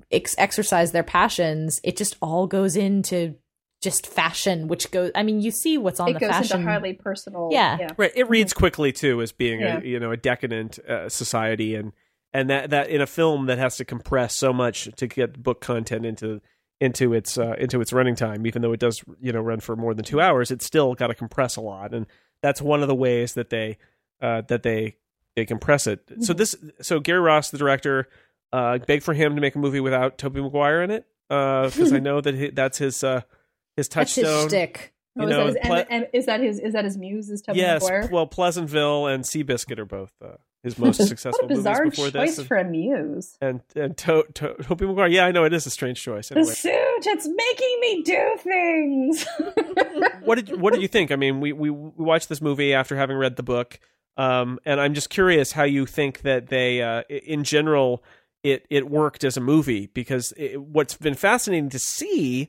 ex- exercise their passions, it just all goes into just fashion, which goes, I mean, you see what's on it the fashion. It goes into highly personal. Yeah. yeah. Right. It reads quickly, too, as being, yeah. a you know, a decadent uh, society. And, and that, that in a film that has to compress so much to get book content into into its uh, into its running time, even though it does, you know, run for more than two hours, it's still got to compress a lot. And that's one of the ways that they uh, that they they compress it. Mm-hmm. So this so Gary Ross, the director, uh, begged for him to make a movie without Tobey Maguire in it, because uh, I know that he, that's his uh, his touchstone. That's his shtick. You oh, know, is that his, Ple- and, and is that his is that his muse? Is Tobey yes, Maguire? Yes. Well, Pleasantville and Seabiscuit are both uh, his most successful movies before this. What a bizarre choice for a muse. And and to, to, Tobey Maguire. Yeah, I know it is a strange choice. Anyway. The suit, it's making me do things. What did What did you think? I mean, we we watched this movie after having read the book, um, and I'm just curious how you think that they, uh, in general, it it worked as a movie, because it, what's been fascinating to see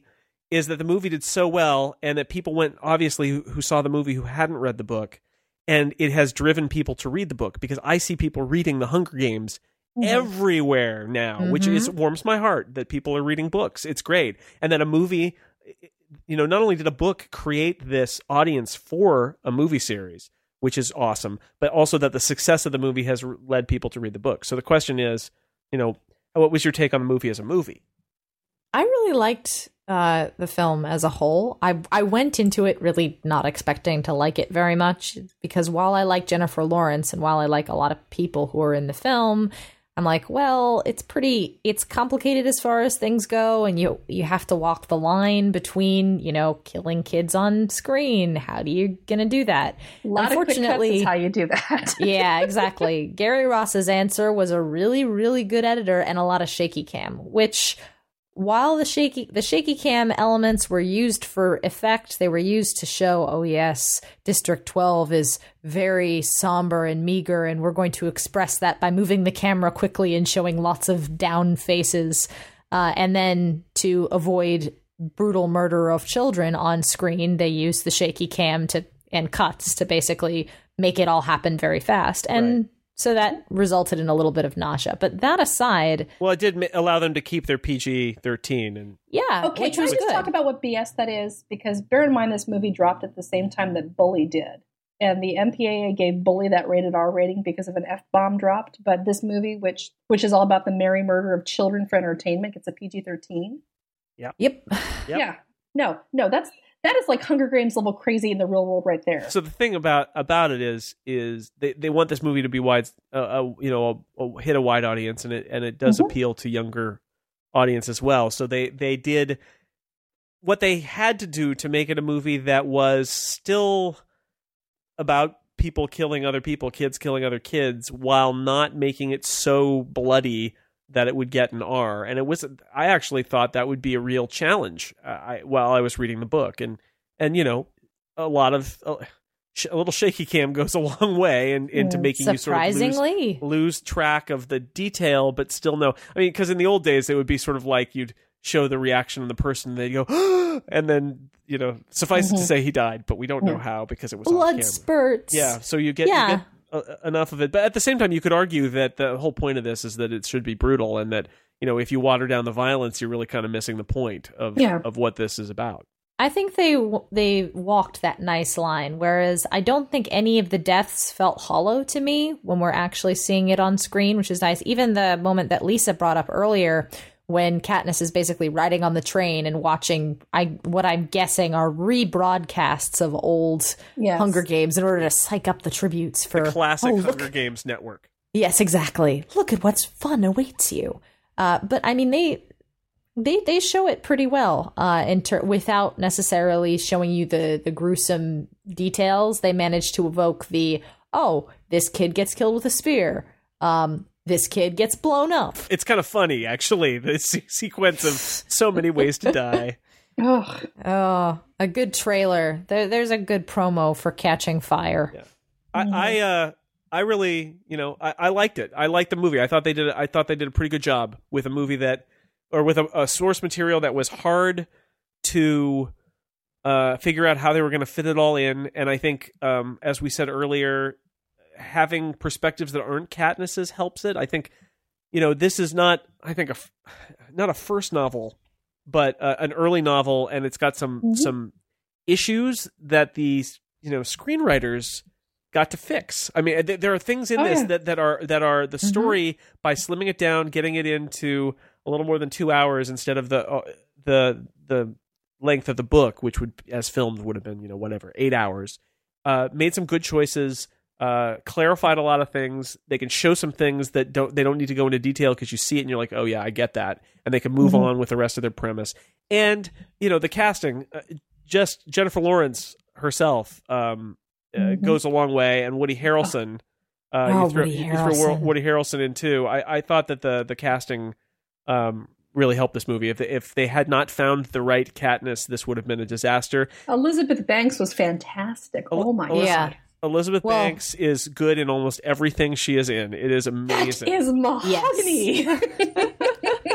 is that the movie did so well, and that people went, obviously, who, who saw the movie who hadn't read the book, and it has driven people to read the book, because I see people reading The Hunger Games mm-hmm. everywhere now, mm-hmm. which is warms my heart that people are reading books. It's great. And that a movie, you know, not only did a book create this audience for a movie series, which is awesome, but also that the success of the movie has led people to read the book. So the question is, you know, what was your take on the movie as a movie? I really liked Uh, the film as a whole. I I went into it really not expecting to like it very much, because while I like Jennifer Lawrence and while I like a lot of people who are in the film, I'm like, well, it's pretty, it's complicated as far as things go, and you you have to walk the line between, you know, killing kids on screen. How do you gonna do that? A lot Unfortunately, of quick cuts is how you do that. Yeah, exactly. Gary Ross's answer was a really really good editor and a lot of shaky cam, which. While the shaky the shaky cam elements were used for effect, they were used to show, oh yes, District twelve is very somber and meager, and we're going to express that by moving the camera quickly and showing lots of down faces, uh, and then to avoid brutal murder of children on screen, they used the shaky cam to and cuts to basically make it all happen very fast, and. Right. So that resulted in a little bit of nausea. But that aside... Well, it did allow them to keep their P G thirteen. And yeah, okay, which was good. Can I just talk about what B S that is? Because bear in mind, this movie dropped at the same time that Bully did. And the M P A A gave Bully that rated R rating because of an F-bomb dropped. But this movie, which which is all about the merry murder of children for entertainment, gets a P G thirteen. Yeah. Yep. yep. Yeah. No, no, that's... That is like Hunger Games level crazy in the real world right there. So the thing about about it is is they, they want this movie to be wide, uh, uh, you know, a, a, hit a wide audience, and it and it does mm-hmm. appeal to younger audience as well. So they they did what they had to do to make it a movie that was still about people killing other people, kids killing other kids, while not making it so bloody that it would get an R. And it was, I actually thought that would be a real challenge uh, I, while I was reading the book. And, and, you know, a lot of, uh, sh- a little shaky cam goes a long way in, into mm, making you sort of lose, lose track of the detail, but still know. I mean, because in the old days, it would be sort of like you'd show the reaction of the person and they'd go, and then, you know, suffice mm-hmm. it to say he died, but we don't yeah. know how because it was blood off spurts. Yeah. So you get, yeah. you get enough of it, but at the same time you could argue that the whole point of this is that it should be brutal, and that, you know, if you water down the violence, you're really kind of missing the point of yeah. of what this is about. I think they they walked that nice line, whereas I don't think any of the deaths felt hollow to me when we're actually seeing it on screen, which is nice. Even the moment that Lisa brought up earlier when Katniss is basically riding on the train and watching I what I'm guessing are rebroadcasts of old yes. Hunger Games in order to psych up the tributes for... The classic oh, Hunger look. Games network. Yes, exactly. Look at what's fun awaits you. Uh, but I mean, they they they show it pretty well uh, in ter- without necessarily showing you the, the gruesome details. They manage to evoke the, oh, this kid gets killed with a spear. Um, this kid gets blown up. It's kind of funny, actually, the se- sequence of so many ways to die. Ugh. Oh, a good trailer. There, there's a good promo for Catching Fire. Yeah. I, I, uh, I really, you know, I, I liked it. I liked the movie. I thought they did. I thought they did a pretty good job with a movie that, or with a, a source material that was hard to uh, figure out how they were going to fit it all in. And I think, um, as we said earlier, having perspectives that aren't Katniss's helps it. I think, you know, this is not. I think a not a first novel, but uh, an early novel, and it's got some mm-hmm. some issues that the you know screenwriters got to fix. I mean, th- there are things in oh, this yeah. that, that are that are the mm-hmm. story by slimming it down, getting it into a little more than two hours instead of the uh, the the length of the book, which would as filmed would have been you know whatever eight hours. Uh, made some good choices, uh, clarified a lot of things. They can show some things that don't they don't need to go into detail because you see it and you're like, oh yeah, I get that, and they can move mm-hmm. on with the rest of their premise. And you know the casting, uh, just Jennifer Lawrence herself. Um, Uh, mm-hmm. goes a long way, and Woody Harrelson. Oh. Uh, oh, you threw, Woody you Harrelson. threw Woody Harrelson in too. I, I thought that the the casting um, really helped this movie. If they, if they had not found the right Katniss, this would have been a disaster. Elizabeth Banks was fantastic. El- oh my Elizabeth, yeah, Elizabeth well, Banks is good in almost everything she is in. It is amazing. That is mahogany. Yes.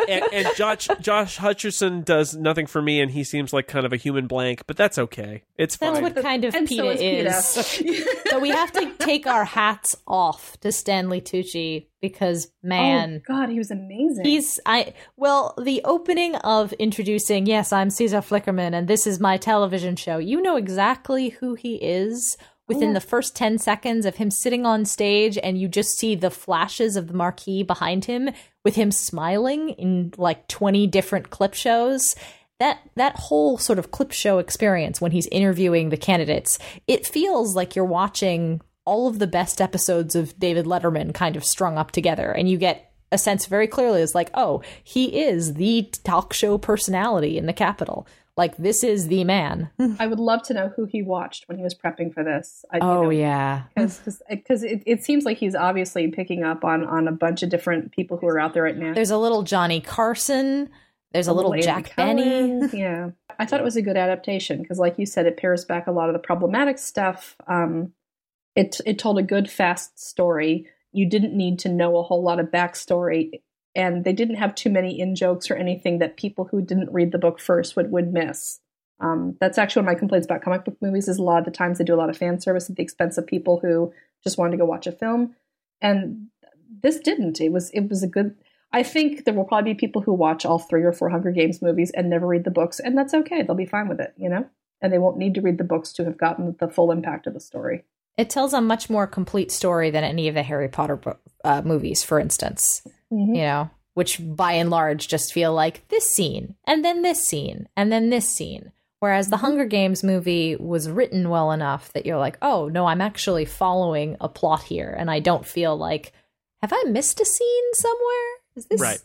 and and Josh, Josh Hutcherson does nothing for me, and he seems like kind of a human blank, but that's okay. It's fine. That's what kind of and Peeta so is. Peeta. So we have to take our hats off to Stanley Tucci because, man. Oh, God, he was amazing. He's, I well, the opening of introducing, yes, I'm Caesar Flickerman, and this is my television show. You know exactly who he is within yeah. the first ten seconds of him sitting on stage, and you just see the flashes of the marquee behind him with him smiling in like twenty different clip shows. That that whole sort of clip show experience when he's interviewing the candidates, it feels like you're watching all of the best episodes of David Letterman kind of strung up together. And you get a sense very clearly it's like, oh, he is the talk show personality in the Capitol. Like, this is the man. I would love to know who he watched when he was prepping for this. I, oh, you know, yeah. Because it, it seems like he's obviously picking up on, on a bunch of different people who are out there right now. There's a little Johnny Carson. There's a, a little, little Jack Benny. Yeah. I thought it was a good adaptation because, like you said, it pairs back a lot of the problematic stuff. Um, it, it told a good, fast story. You didn't need to know a whole lot of backstory. And they didn't have too many in-jokes or anything that people who didn't read the book first would, would miss. Um, that's actually one of my complaints about comic book movies is a lot of the times they do a lot of fan service at the expense of people who just wanted to go watch a film. And this didn't. It was it was a good... I think there will probably be people who watch all three or four Hunger Games movies and never read the books, and that's okay. They'll be fine with it, you know? And they won't need to read the books to have gotten the full impact of the story. It tells a much more complete story than any of the Harry Potter book, uh, movies, for instance. Mm-hmm. You know, which by and large just feel like this scene and then this scene and then this scene. Whereas the Hunger Games movie was written well enough that you're like, oh, no, I'm actually following a plot here. And I don't feel like, have I missed a scene somewhere? Is this right.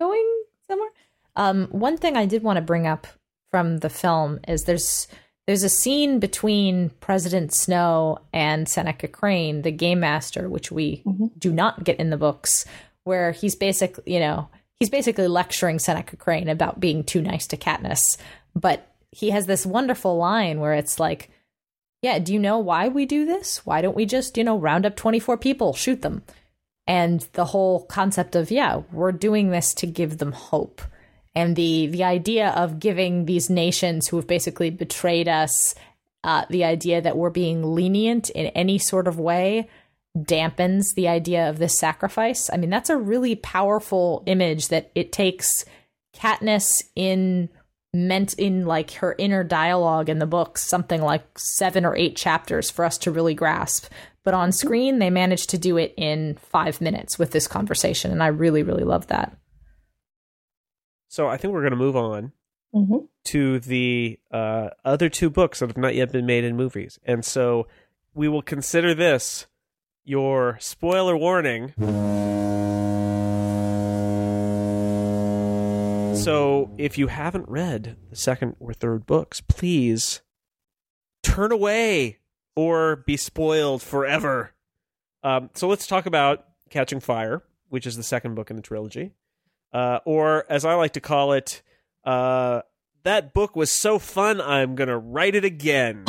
going somewhere? Um, one thing I did want to bring up from the film is there's there's a scene between President Snow and Seneca Crane, the game master, which we mm-hmm. do not get in the books, where he's basically, you know, he's basically lecturing Seneca Crane about being too nice to Katniss. But he has this wonderful line where it's like, yeah, do you know why we do this? Why don't we just, you know, round up twenty-four people, shoot them? And the whole concept of, yeah, we're doing this to give them hope. And the the idea of giving these nations who have basically betrayed us, uh, the idea that we're being lenient in any sort of way, dampens the idea of this sacrifice. I mean, that's a really powerful image that it takes Katniss in meant in like her inner dialogue in the books, something like seven or eight chapters for us to really grasp. But on screen, they managed to do it in five minutes with this conversation. And I really, really love that. So I think we're going to move on mm-hmm. to the uh, other two books that have not yet been made in movies. And so we will consider this your spoiler warning. So if you haven't read the second or third books, please turn away or be spoiled forever. Um, so let's talk about Catching Fire, which is the second book in the trilogy. Uh, or as I like to call it, uh, that book was so fun, I'm going to write it again.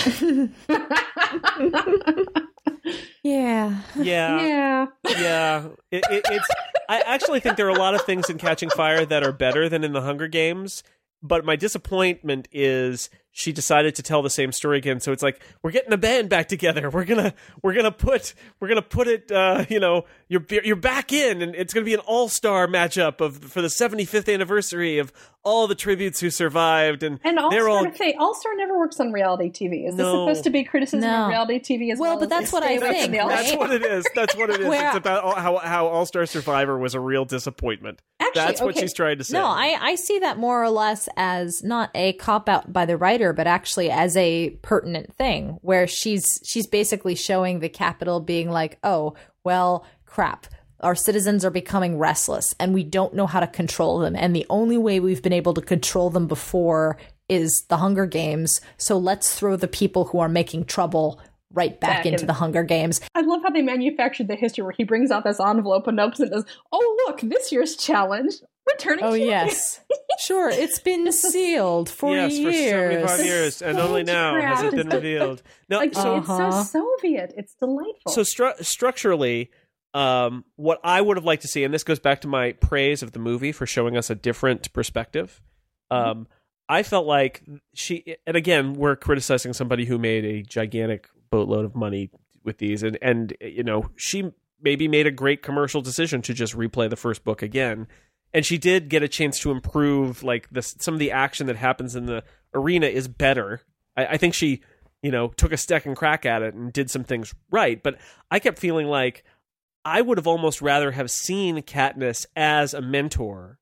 Yeah. Yeah. Yeah. Yeah. It, it, it's, I actually think there are a lot of things in Catching Fire that are better than in The Hunger Games. But my disappointment is she decided to tell the same story again. So it's like, we're getting the band back together. We're gonna we're gonna put we're gonna put it. Uh, you know, you're you're back in, and it's gonna be an all star matchup of for the seventy-fifth anniversary of all the tributes who survived. And and all they're all say all star never works on reality T V. Is no. this supposed to be criticism no. of reality T V as well? Well, but that's what I think. That's, right? that's what it is. That's what it is. It's about how how All Star Survivor was a real disappointment. Actually, that's okay. what she's trying to say. No, I I see that more or less as not a cop out by the writer, but actually as a pertinent thing where she's she's basically showing the Capitol being like, oh, well, crap. Our citizens are becoming restless and we don't know how to control them. And the only way we've been able to control them before is the Hunger Games. So let's throw the people who are making trouble right back, back into in. the Hunger Games. I love how they manufactured the history where he brings out this envelope and opens it and says, oh, look, this year's challenge. Returning oh, to yes. Sure, it's been sealed for yes, years. Yes, for seventy-five years, and only now has it been revealed. No, like, so, uh-huh. It's so Soviet. It's delightful. So stru- structurally, um, what I would have liked to see, and this goes back to my praise of the movie for showing us a different perspective, um, mm-hmm. I felt like she, and again, we're criticizing somebody who made a gigantic boatload of money with these, and, and you know, she maybe made a great commercial decision to just replay the first book again. And she did get a chance to improve, like, the, some of the action that happens in the arena is better. I, I think she, you know, took a second crack at it and did some things right. But I kept feeling like I would have almost rather have seen Katniss as a mentor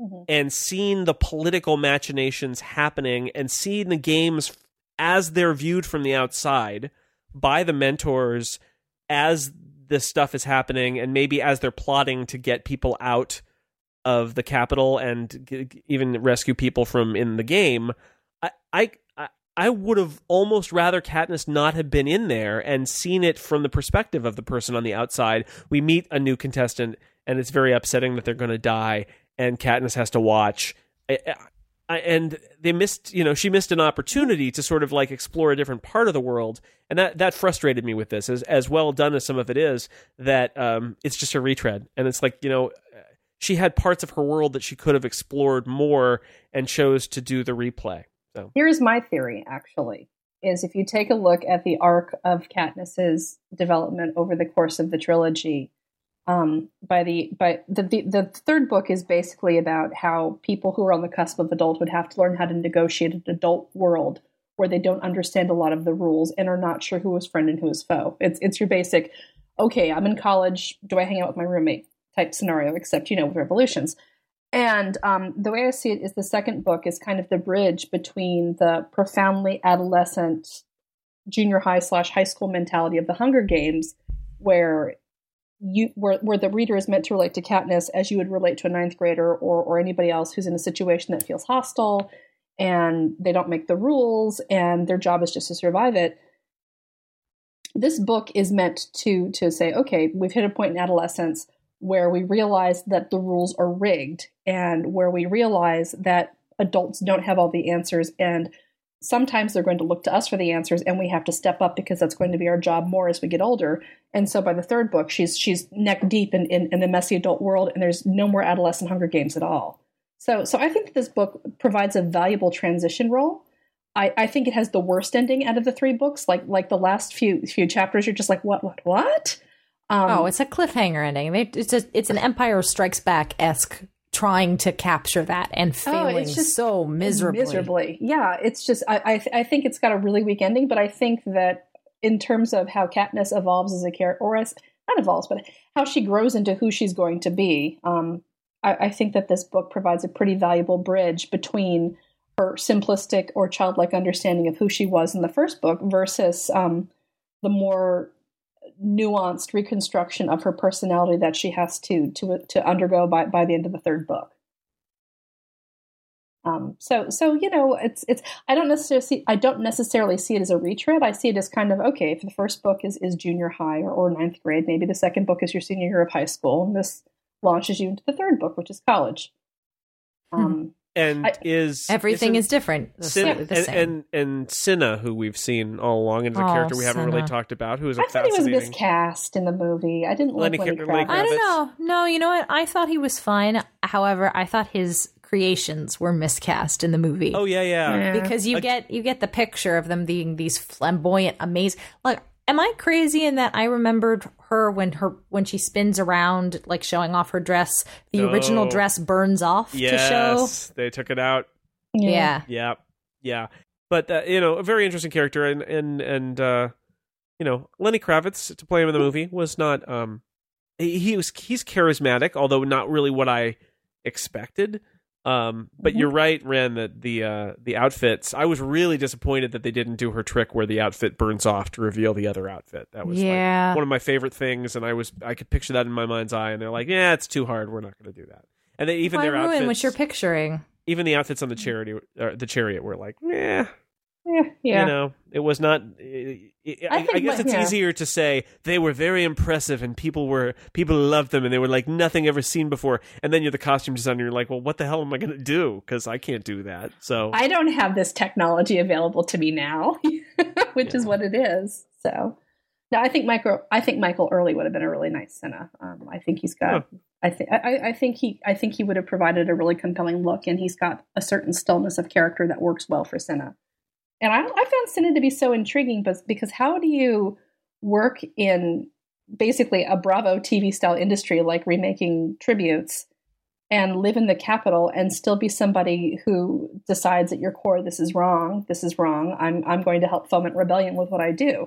mm-hmm. and seen the political machinations happening and seen the games as they're viewed from the outside by the mentors as this stuff is happening and maybe as they're plotting to get people out of the Capitol and g- even rescue people from in the game. I, I I would have almost rather Katniss not have been in there and seen it from the perspective of the person on the outside. We meet a new contestant and it's very upsetting that they're going to die and Katniss has to watch. I, I, and they missed, you know, she missed an opportunity to sort of like explore a different part of the world. And that, that frustrated me with this, as, as well done as some of it is, that um, it's just a retread. And it's like, you know, she had parts of her world that she could have explored more and chose to do the replay. So here's my theory, actually, is if you take a look at the arc of Katniss's development over the course of the trilogy, um, by the by the, the the third book is basically about how people who are on the cusp of adulthood have to learn how to negotiate an adult world where they don't understand a lot of the rules and are not sure who is friend and who is foe. It's it's your basic, okay, I'm in college, do I hang out with my roommate type scenario, except, you know, with revolutions. And um, the way I see it is the second book is kind of the bridge between the profoundly adolescent junior high slash high school mentality of the Hunger Games, where you where where the reader is meant to relate to Katniss as you would relate to a ninth grader or or anybody else who's in a situation that feels hostile and they don't make the rules and their job is just to survive it. This book is meant to to say, okay, we've hit a point in adolescence where we realize that the rules are rigged and where we realize that adults don't have all the answers. And sometimes they're going to look to us for the answers and we have to step up because that's going to be our job more as we get older. And so by the third book, she's she's neck deep in, in, in the messy adult world and there's no more adolescent Hunger Games at all. So so I think that this book provides a valuable transition role. I, I think it has the worst ending out of the three books. Like like the last few few chapters, you're just like, what, what, what? Um, oh, it's a cliffhanger ending. It's a, it's an Empire Strikes Back-esque trying to capture that and failing oh, it's just so miserably. Miserably, yeah. It's just I I, th- I think it's got a really weak ending, but I think that in terms of how Katniss evolves as a character, or as not evolves, but how she grows into who she's going to be, um, I, I think that this book provides a pretty valuable bridge between her simplistic or childlike understanding of who she was in the first book versus um, the more nuanced reconstruction of her personality that she has to to to undergo by by the end of the third book. Um, so, so, you know, it's, it's, I don't necessarily see, I don't necessarily see it as a retread. I see it as kind of, okay, if the first book is, is junior high or, or ninth grade, maybe the second book is your senior year of high school. And this launches you into the third book, which is college. Um, and I, is everything is different. Cinna, the same. And, and, and Cinna, who we've seen all along, and is a oh, character we haven't Cinna. really talked about, who is a I fascinating. I thought he was miscast in the movie. I didn't like Lenny Kravitz. I don't know. No, you know what? I thought he was fine. However, I thought his creations were miscast in the movie. Oh yeah, yeah. yeah. Because you get you get the picture of them being these flamboyant, amazing. Like, am I crazy in that I remembered her when her when she spins around, like showing off her dress? The oh. original dress burns off yes. to show. They took it out. Yeah, yeah, yeah. But uh, you know, a very interesting character, and and and uh, you know, Lenny Kravitz, to play him in the movie, was not. Um, he, he was he's charismatic, although not really what I expected. Um, but you're right, Ren, that the uh, the outfits, I was really disappointed that they didn't do her trick where the outfit burns off to reveal the other outfit. That was yeah. like one of my favorite things, and I was I could picture that in my mind's eye, and they're like, yeah, it's too hard, we're not going to do that. And they, even Why their ruin outfits, what you're picturing? Even the outfits on the charity, or the chariot, were like, eh. Yeah, yeah. You know, it was not. It, it, I, I, I guess my, it's yeah. easier to say they were very impressive and people were people loved them and they were like nothing ever seen before. And then you're the costume designer, you're like, well, what the hell am I going to do? Because I can't do that. So I don't have this technology available to me now, which yeah. is what it is. So now I think Michael. I think Michael Early would have been a really nice Cinna. Um, I think he's got. Yeah. I think I, I think he. I think he would have provided a really compelling look, and he's got a certain stillness of character that works well for Cinna. And I, I found Cinna to be so intriguing, but because how do you work in basically a Bravo T V style industry like remaking tributes and live in the Capitol and still be somebody who decides at your core, this is wrong, this is wrong. I'm I'm going to help foment rebellion with what I do.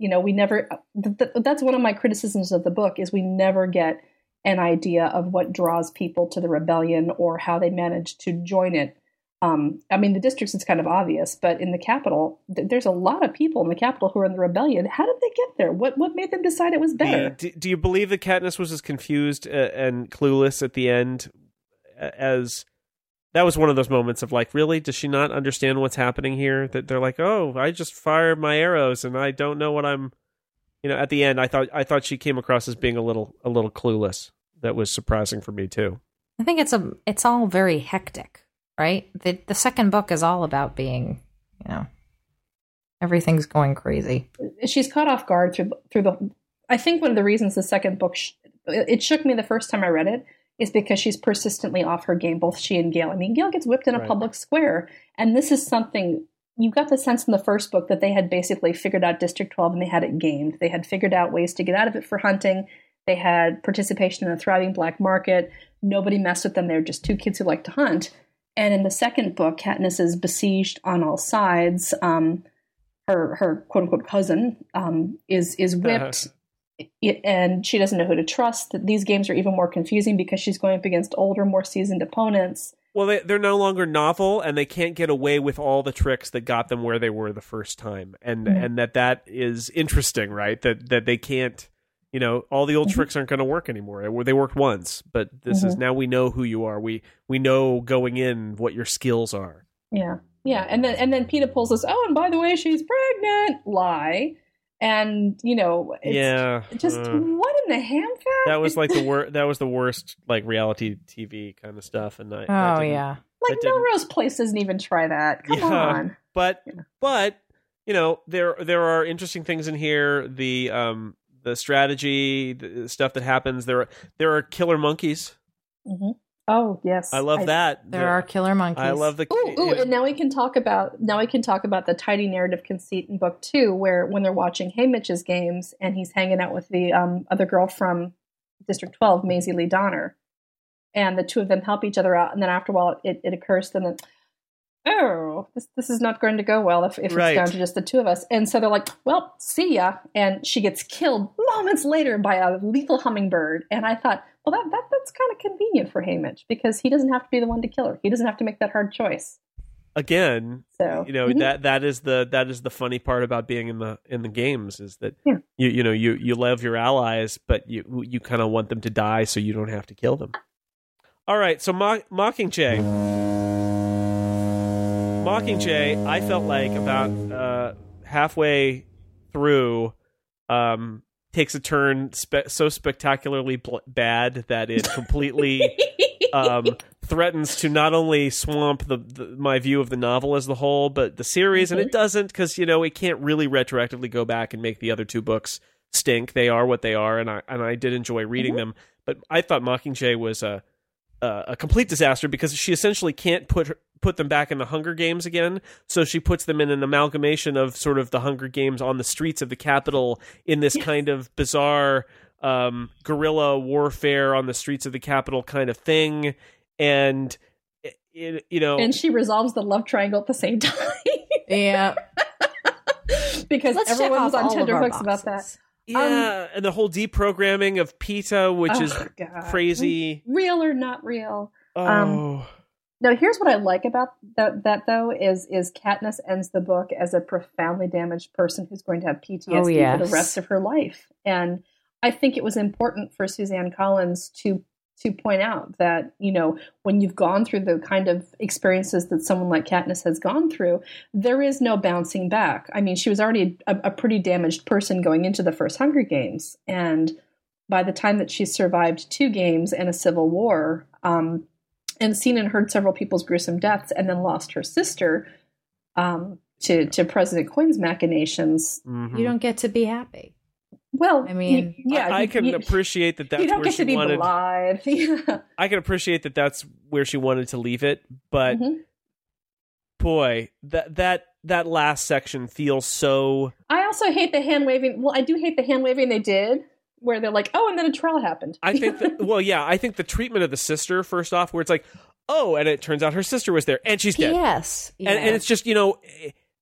You know, we never. Th- th- that's one of my criticisms of the book is we never get an idea of what draws people to the rebellion or how they manage to join it. Um, I mean, the districts, it's kind of obvious, but in the Capitol, th- there's a lot of people in the Capitol who are in the rebellion. How did they get there? What what made them decide it was better? Do, do you believe that Katniss was as confused uh, and clueless at the end as... That was one of those moments of like, really? Does she not understand what's happening here? That they're like, oh, I just fired my arrows and I don't know what I'm... You know, at the end, I thought I thought she came across as being a little a little clueless. That was surprising for me, too. I think it's a it's all very hectic. Right? The the second book is all about being, you know, everything's going crazy. She's caught off guard through through the. I think one of the reasons the second book sh- it shook me the first time I read it is because she's persistently off her game. Both she and Gale. I mean, Gale gets whipped in a right. public square, and this is something you got the sense in the first book that they had basically figured out District twelve and they had it gamed. They had figured out ways to get out of it for hunting. They had participation in a thriving black market. Nobody messed with them. They were just two kids who liked to hunt. And in the second book, Katniss is besieged on all sides. Um, her her quote unquote cousin um, is is whipped, uh-huh. and she doesn't know who to trust. These games are even more confusing because she's going up against older, more seasoned opponents. Well, they, they're no longer novel, and they can't get away with all the tricks that got them where they were the first time. And mm-hmm. and that that is interesting, right? That that they can't. You know, all the old mm-hmm. tricks aren't going to work anymore. They worked once, but this mm-hmm. is now we know who you are. We we know going in what your skills are. Yeah, yeah, and then and then Peeta pulls us. Oh, and by the way, she's pregnant. Lie, and you know, it's yeah, just uh, what in the ham fat? That was like the worst. That was the worst like reality T V kind of stuff. And I, oh I yeah, like Melrose Place doesn't even try that. Come yeah, on, but yeah. but you know, there there are interesting things in here. The um. The strategy, the stuff that happens. There are, there are killer monkeys. Mm-hmm. Oh yes, I love I, that. There, there are killer monkeys. I love the. Ooh, ooh, yeah. And now we can talk about now we can talk about the tidy narrative conceit in book two, where when they're watching Haymitch's games and he's hanging out with the um, other girl from District twelve, Maisie Lee Donner, and the two of them help each other out, and then after a while, it, it occurs to them that. oh, this this is not going to go well if, if right. it's down to just the two of us. And so they're like, well, see ya. And she gets killed moments later by a lethal hummingbird. And I thought, well, that, that that's kind of convenient for Haymitch because he doesn't have to be the one to kill her. He doesn't have to make that hard choice. Again, so, you know, mm-hmm. that that is the that is the funny part about being in the in the games is that, yeah. you you know, you, you love your allies, but you, you kind of want them to die so you don't have to kill them. All right. So Mo- Mockingjay. Mockingjay, I felt like about uh, halfway through um, takes a turn spe- so spectacularly bl- bad that it completely um, threatens to not only swamp the, the my view of the novel as the whole, but the series. Mm-hmm. And it doesn't, because, you know, it can't really retroactively go back and make the other two books stink. They are what they are, and I and I did enjoy reading mm-hmm. them. But I thought Mockingjay was a Uh, a complete disaster, because she essentially can't put her, put them back in the Hunger Games again, so she puts them in an amalgamation of sort of the Hunger Games on the streets of the Capitol in this yes. kind of bizarre um, guerrilla warfare on the streets of the Capitol kind of thing, and it, it, you know, and she resolves the love triangle at the same time. Yeah, because Let's everyone's on tenterhooks about that. Yeah, um, and the whole deprogramming of Peeta, which oh is God. crazy. Real or not real? Oh. Um, now, here's what I like about th- that, though, is is Katniss ends the book as a profoundly damaged person who's going to have P T S D oh, yes. for the rest of her life. And I think it was important for Suzanne Collins to to point out that, you know, when you've gone through the kind of experiences that someone like Katniss has gone through, there is no bouncing back. I mean, she was already a, a pretty damaged person going into the first Hunger Games. And by the time that she survived two games and a civil war, um, and seen and heard several people's gruesome deaths, and then lost her sister um, to, to President Quinn's machinations. Mm-hmm. You don't get to be happy. Well, I mean, you, yeah, I, I can you, appreciate that. That's you don't where get she to be wanted. Yeah. I can appreciate that. That's where she wanted to leave it, but mm-hmm. boy, that that that last section feels so. I also hate the hand waving. Well, I do hate the hand waving they did, where they're like, "Oh, and then a trial happened." I think. That, well, yeah, I think the treatment of the sister first off, where it's like, "Oh, and it turns out her sister was there, and she's dead." Yes, yeah. and, and it's just, you know,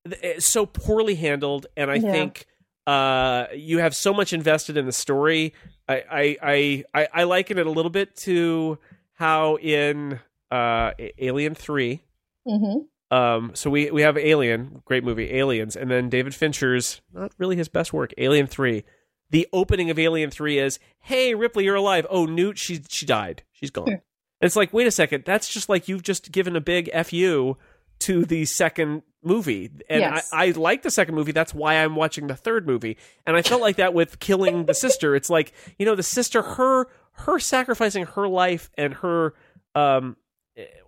it's so poorly handled, and I yeah. think. Uh, you have so much invested in the story. I I, I I liken it a little bit to how in uh, Alien Three. Mm-hmm. Um, so we we have Alien, great movie, Aliens, and then David Fincher's not really his best work, Alien Three. The opening of Alien Three is, "Hey Ripley, you're alive. Oh Newt, she she died. She's gone." Sure. And it's like, wait a second, that's just like you've just given a big F U to the second movie. And yes. I, I like the second movie. That's why I'm watching the third movie. And I felt like that with killing the sister. It's like, you know, the sister, her, her sacrificing her life and her, um,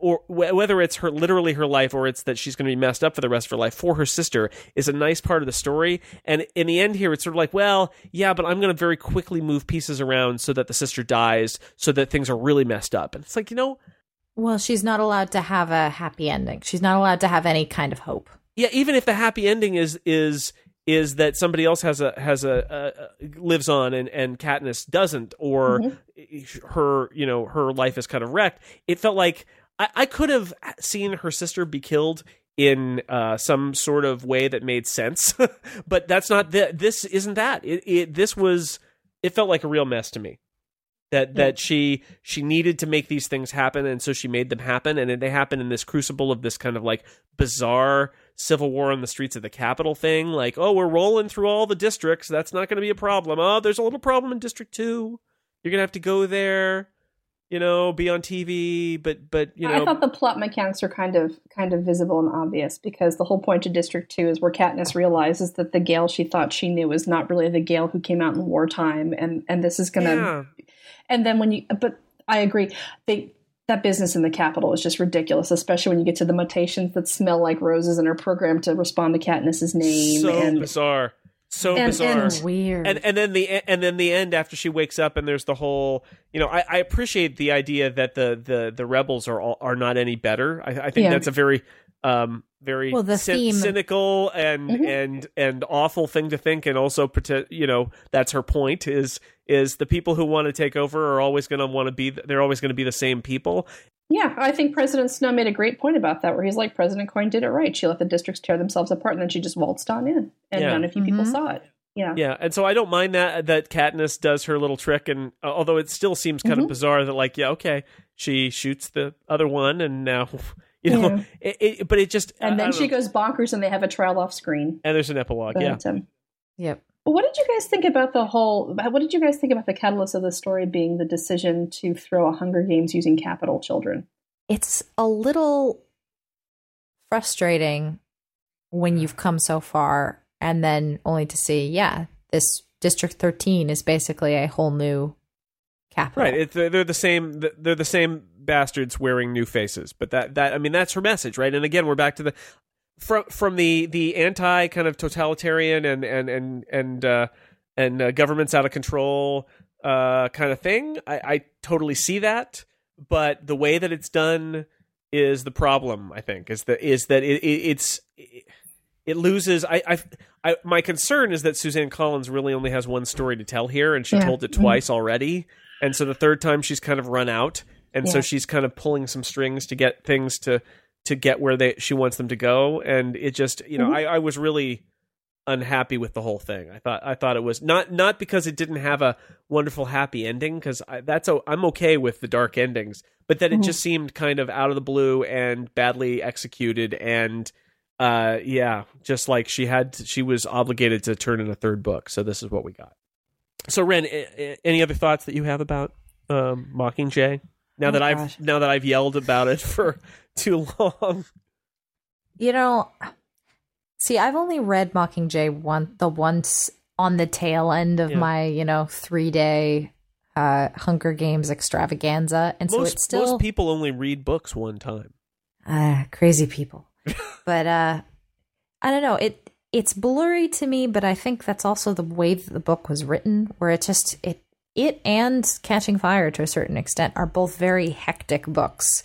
or w- whether it's her, literally her life, or it's that she's going to be messed up for the rest of her life for her sister, is a nice part of the story. And in the end here, it's sort of like, well, yeah, but I'm going to very quickly move pieces around so that the sister dies, so that things are really messed up. And it's like, you know, well, she's not allowed to have a happy ending. She's not allowed to have any kind of hope. Yeah, even if the happy ending is is is that somebody else has a has a, a lives on and, and Katniss doesn't, or mm-hmm. her, you know, her life is kind of wrecked. It felt like I, I could have seen her sister be killed in uh, some sort of way that made sense, but that's not the, this isn't that. It, it this was it felt like a real mess to me. That that she she needed to make these things happen, and so she made them happen, and they happen in this crucible of this kind of like bizarre civil war on the streets of the Capitol thing. Like, oh, we're rolling through all the districts. That's not going to be a problem. Oh, there's a little problem in District Two. You're gonna have to go there. You know, be on T V. But but you know, I thought the plot mechanics are kind of kind of visible and obvious, because the whole point of District Two is where Katniss realizes that the Gale she thought she knew is not really the Gale who came out in wartime, and and this is gonna. Yeah. And then when you, but I agree, they, that business in the Capitol is just ridiculous, especially when you get to the mutations that smell like roses and are programmed to respond to Katniss's name. So and, bizarre, so and, bizarre, and weird. And and then the and then the end after she wakes up and there's the whole, you know, I, I appreciate the idea that the the, the rebels are all, are not any better. I, I think yeah. that's a very um very well, the c- cynical and mm-hmm. and and awful thing to think, and also, you know, that's her point is. Is the people who want to take over are always going to want to be, they're always going to be the same people. Yeah, I think President Snow made a great point about that, where he's like, President Coyne did it right. She let the districts tear themselves apart, and then she just waltzed on in, and yeah. none of you mm-hmm. people saw it. Yeah, yeah, and so I don't mind that that Katniss does her little trick, and uh, although it still seems kind mm-hmm. of bizarre that, like, yeah, okay, she shoots the other one, and now, you know, yeah. it, it, but it just... And uh, then she know. goes bonkers, and they have a trial off screen. And there's an epilogue, but, yeah. Um, yep. What did you guys think about the whole, what did you guys think about the catalyst of the story being the decision to throw a Hunger Games using Capitol children? It's a little frustrating when you've come so far and then only to see, yeah, this District thirteen is basically a whole new Capitol. Right. It, they're the same. They're the same bastards wearing new faces. But that, that I mean, that's her message. Right. And again, we're back to the from from the the anti kind of totalitarian and and and and uh, and uh, governments out of control uh, kind of thing. I, I totally see that. But the way that it's done is the problem, I think, is that is that it, it, it's it, it loses. I, I, I, my concern is that Suzanne Collins really only has one story to tell here, and she yeah. told it twice mm-hmm. already, and so the third time she's kind of run out, and yeah. so she's kind of pulling some strings to get things to to get where they she wants them to go, and it just you know mm-hmm. I, I was really unhappy with the whole thing. I thought I thought it was not not because it didn't have a wonderful happy ending, because that's a, I'm okay with the dark endings, but that mm-hmm. it just seemed kind of out of the blue and badly executed, and uh yeah, just like she had she was obligated to turn in a third book, so this is what we got. So Ren, I- any other thoughts that you have about um, Mockingjay? Now oh that I've gosh. now that I've yelled about it for too long, you know. See, I've only read Mockingjay one, the once on the tail end of yeah. my, you know, three day uh, Hunger Games extravaganza, and most, so it's still most people only read books one time. Ah, uh, crazy people. But uh, I don't know. It it's blurry to me, but I think that's also the way that the book was written, where it just it it and Catching Fire to a certain extent are both very hectic books.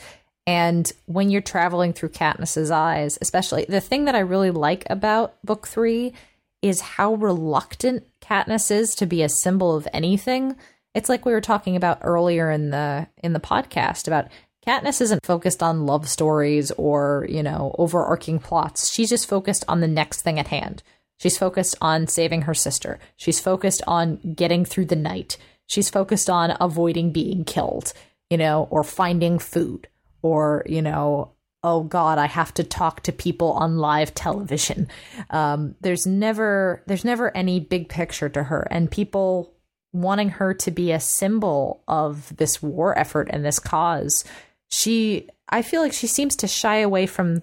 And when you're traveling through Katniss's eyes, especially, the thing that I really like about book three is how reluctant Katniss is to be a symbol of anything. It's like we were talking about earlier in the in the podcast about Katniss isn't focused on love stories or, you know, overarching plots. She's just focused on the next thing at hand. She's focused on saving her sister. She's focused on getting through the night. She's focused on avoiding being killed, you know, or finding food. Or, you know, oh, God, I have to talk to people on live television. Um, there's never there's never any big picture to her, and people wanting her to be a symbol of this war effort and this cause. She I feel like she seems to shy away from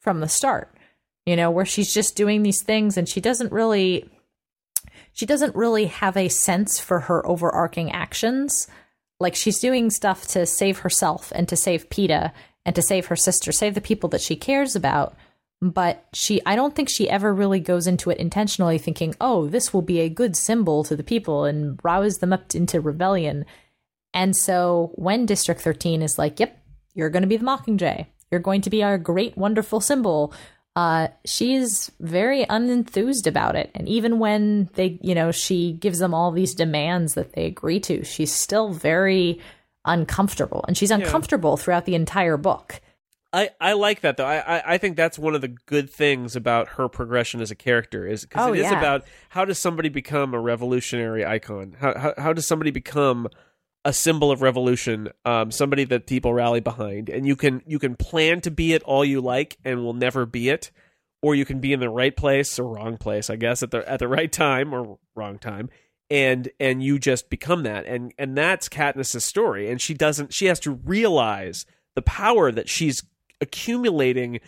from the start, you know, where she's just doing these things and she doesn't really she doesn't really have a sense for her overarching actions. Like, she's doing stuff to save herself and to save Peeta and to save her sister, save the people that she cares about. But she, I don't think she ever really goes into it intentionally thinking, oh, this will be a good symbol to the people and rouse them up into rebellion. And so when District thirteen is like, yep, you're going to be the Mockingjay, you're going to be our great, wonderful symbol, uh, she's very unenthused about it. And even when they, you know, she gives them all these demands that they agree to, she's still very uncomfortable, and she's uncomfortable yeah. throughout the entire book. I, I like that though. I, I, I think that's one of the good things about her progression as a character is because oh, it yeah. is about how does somebody become a revolutionary icon? How, how, how does somebody become a symbol of revolution, um, somebody that people rally behind, and you can you can plan to be it all you like and will never be it, or you can be in the right place or wrong place, I guess, at the at the right time or wrong time, and and you just become that, and and that's Katniss's story, and she doesn't she has to realize the power that she's accumulating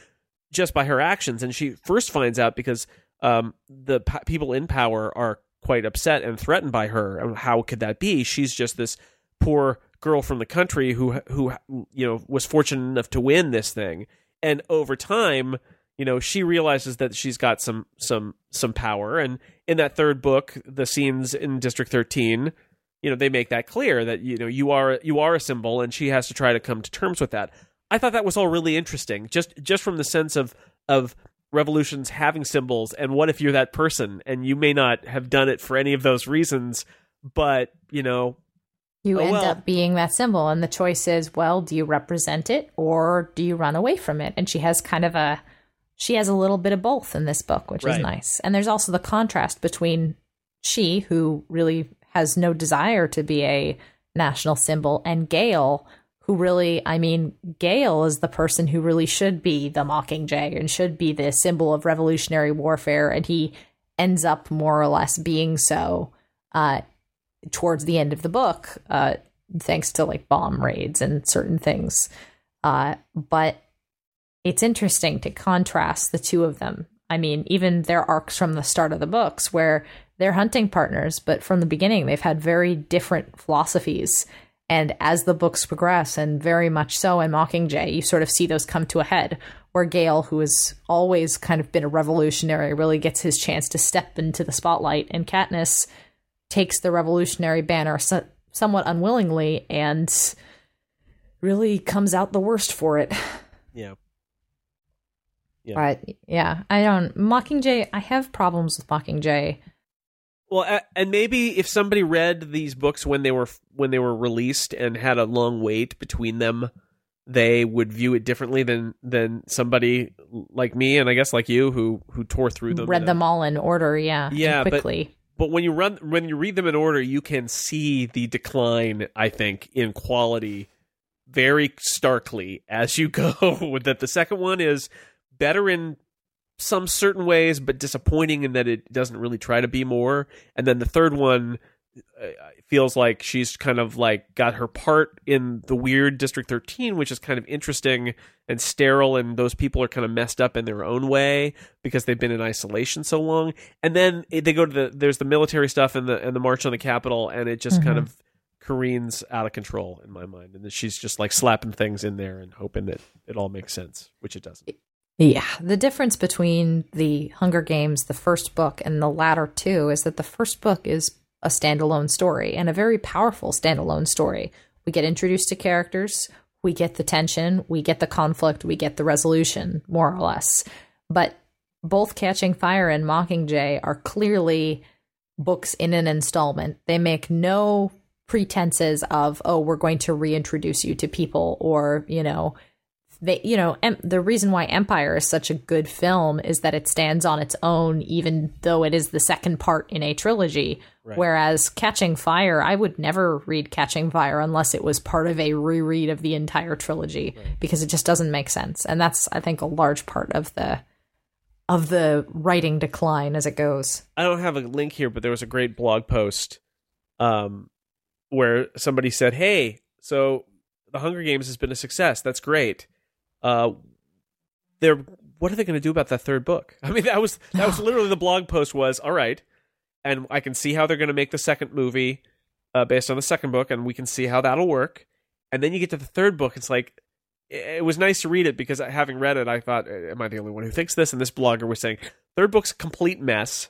just by her actions, and she first finds out because um, the po- people in power are quite upset and threatened by her, and how could that be? She's just this poor girl from the country who, who, you know, was fortunate enough to win this thing. And over time, you know, she realizes that she's got some, some, some power. And in that third book, the scenes in District thirteen, you know, they make that clear that, you know, you are, you are a symbol, and she has to try to come to terms with that. I thought that was all really interesting, just, just from the sense of, of revolutions having symbols. And what if you're that person, and you may not have done it for any of those reasons, but you know, You oh, end well. up being that symbol, and the choice is, well, do you represent it or do you run away from it? And she has kind of a, she has a little bit of both in this book, which right. is nice. And there's also the contrast between she, who really has no desire to be a national symbol, and Gale, who really, I mean, Gale is the person who really should be the Mockingjay and should be the symbol of revolutionary warfare. And he ends up more or less being so, uh, towards the end of the book, uh, thanks to like bomb raids and certain things. Uh, but it's interesting to contrast the two of them. I mean, even their arcs from the start of the books where they're hunting partners, but from the beginning, they've had very different philosophies. And as the books progress, and very much so in Mockingjay, you sort of see those come to a head, where Gale, who has always kind of been a revolutionary, really gets his chance to step into the spotlight. And Katniss takes the revolutionary banner so- somewhat unwillingly and really comes out the worst for it. Yeah. Yeah. But yeah, I don't. Mockingjay, I have problems with Mockingjay. Well, and maybe if somebody read these books when they were when they were released and had a long wait between them, they would view it differently than than somebody like me and I guess like you who who tore through them, read them all in order, yeah, yeah, quickly. But, but when you run when you read them in order, you can see the decline, I think, in quality very starkly as you go. That the second one is better in some certain ways, but disappointing in that it doesn't really try to be more. And then the third one uh, feels like she's kind of like got her part in the weird District thirteen, which is kind of interesting and sterile. And those people are kind of messed up in their own way because they've been in isolation so long. And then they go to the, there's the military stuff and the, and the march on the Capitol. And it just mm-hmm. kind of careens out of control in my mind. And then she's just like slapping things in there and hoping that it all makes sense, which it doesn't. It- Yeah, the difference between The Hunger Games, the first book, and the latter two is that the first book is a standalone story, and a very powerful standalone story. We get introduced to characters, we get the tension, we get the conflict, we get the resolution, more or less. But both Catching Fire and Mockingjay are clearly books in an installment. They make no pretenses of, oh, we're going to reintroduce you to people, or, you know... They, you know, em- the reason why Empire is such a good film is that it stands on its own, even though it is the second part in a trilogy. Right. Whereas Catching Fire, I would never read Catching Fire unless it was part of a reread of the entire trilogy, right. Because it just doesn't make sense. And that's, I think, a large part of the of the writing decline as it goes. I don't have a link here, but there was a great blog post um, where somebody said, "Hey, so The Hunger Games has been a success. That's great. Uh, they're what are they going to do about that third book?" I mean, that was that was literally the blog post was, all right, and I can see how they're going to make the second movie uh, based on the second book, and we can see how that'll work. And then you get to the third book, it's like it was nice to read it because having read it, I thought, am I the only one who thinks this? And this blogger was saying, third book's a complete mess.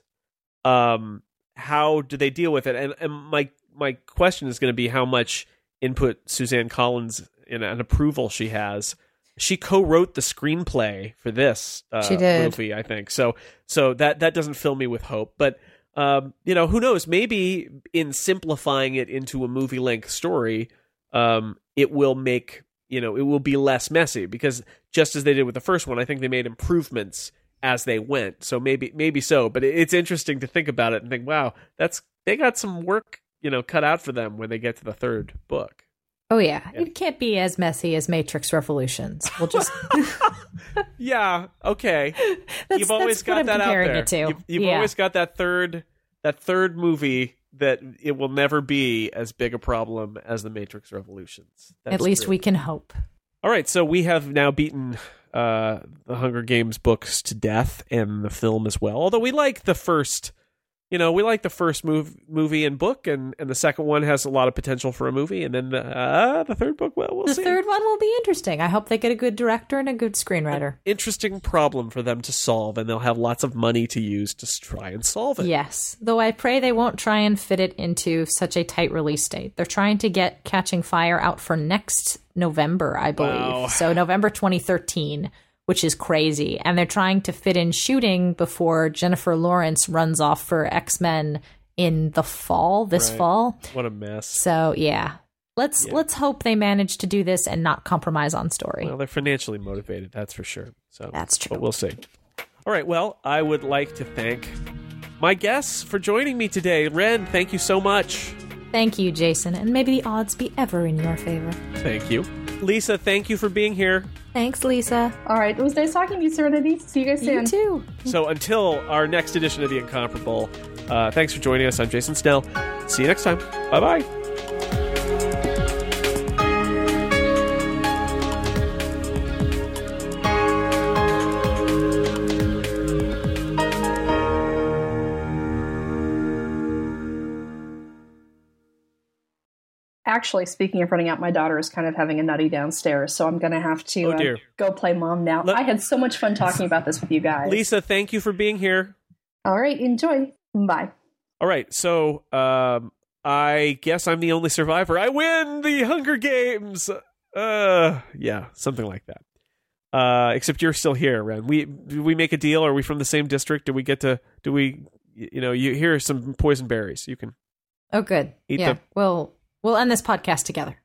Um, how do they deal with it? And and my my question is going to be how much input Suzanne Collins and an approval she has. She co-wrote the screenplay for this uh, she did. movie, I think. So, so that that doesn't fill me with hope. But um, you know, who knows? Maybe in simplifying it into a movie-length story, um, it will make you know it will be less messy because just as they did with the first one, I think they made improvements as they went. So maybe maybe so. But it's interesting to think about it and think, wow, that's they got some work you know cut out for them when they get to the third book. Oh, yeah. yeah. It can't be as messy as Matrix Revolutions. We'll just... yeah, okay. That's, you've always that's got what that I'm comparing out there. It to. You've, you've yeah. always got that third that third movie that it will never be as big a problem as the Matrix Revolutions. That's At least true. We can hope. All right, so we have now beaten uh, the Hunger Games books to death and the film as well, although we like the first... You know, we like the first move, movie and book, and, and the second one has a lot of potential for a movie, and then the, uh, the third book, well, we'll the see. The third one will be interesting. I hope they get a good director and a good screenwriter. An interesting problem for them to solve, and they'll have lots of money to use to try and solve it. Yes, though I pray they won't try and fit it into such a tight release date. They're trying to get Catching Fire out for next November, I believe. Wow. So November twenty thirteen. Which is crazy. And they're trying to fit in shooting before Jennifer Lawrence runs off for X-Men in the fall, this right. fall. What a mess. So, yeah. Let's yeah. let's hope they manage to do this and not compromise on story. Well, they're financially motivated, that's for sure. So that's true. But we'll see. All right, well, I would like to thank my guests for joining me today. Ren, thank you so much. Thank you, Jason. And may the odds be ever in your favor. Thank you. Lisa, thank you for being here. Thanks, Lisa. All right. It was nice talking to you, Serenity. See you guys soon. You too. So until our next edition of The Incomparable, uh, thanks for joining us. I'm Jason Snell. See you next time. Bye-bye. actually, speaking of running out, my daughter is kind of having a nutty downstairs, so I'm going to have to oh, uh, go play mom now. Let- I had so much fun talking about this with you guys. Lisa, thank you for being here. All right. Enjoy. Bye. All right. So um, I guess I'm the only survivor. I win the Hunger Games. Uh, yeah, something like that. Uh, except you're still here, Ren. We do we make a deal? Are we from the same district? Do we get to? Do we? You know, you here are some poison berries. You can. Oh, good. Eat yeah. Them. We'll we'll end this podcast together.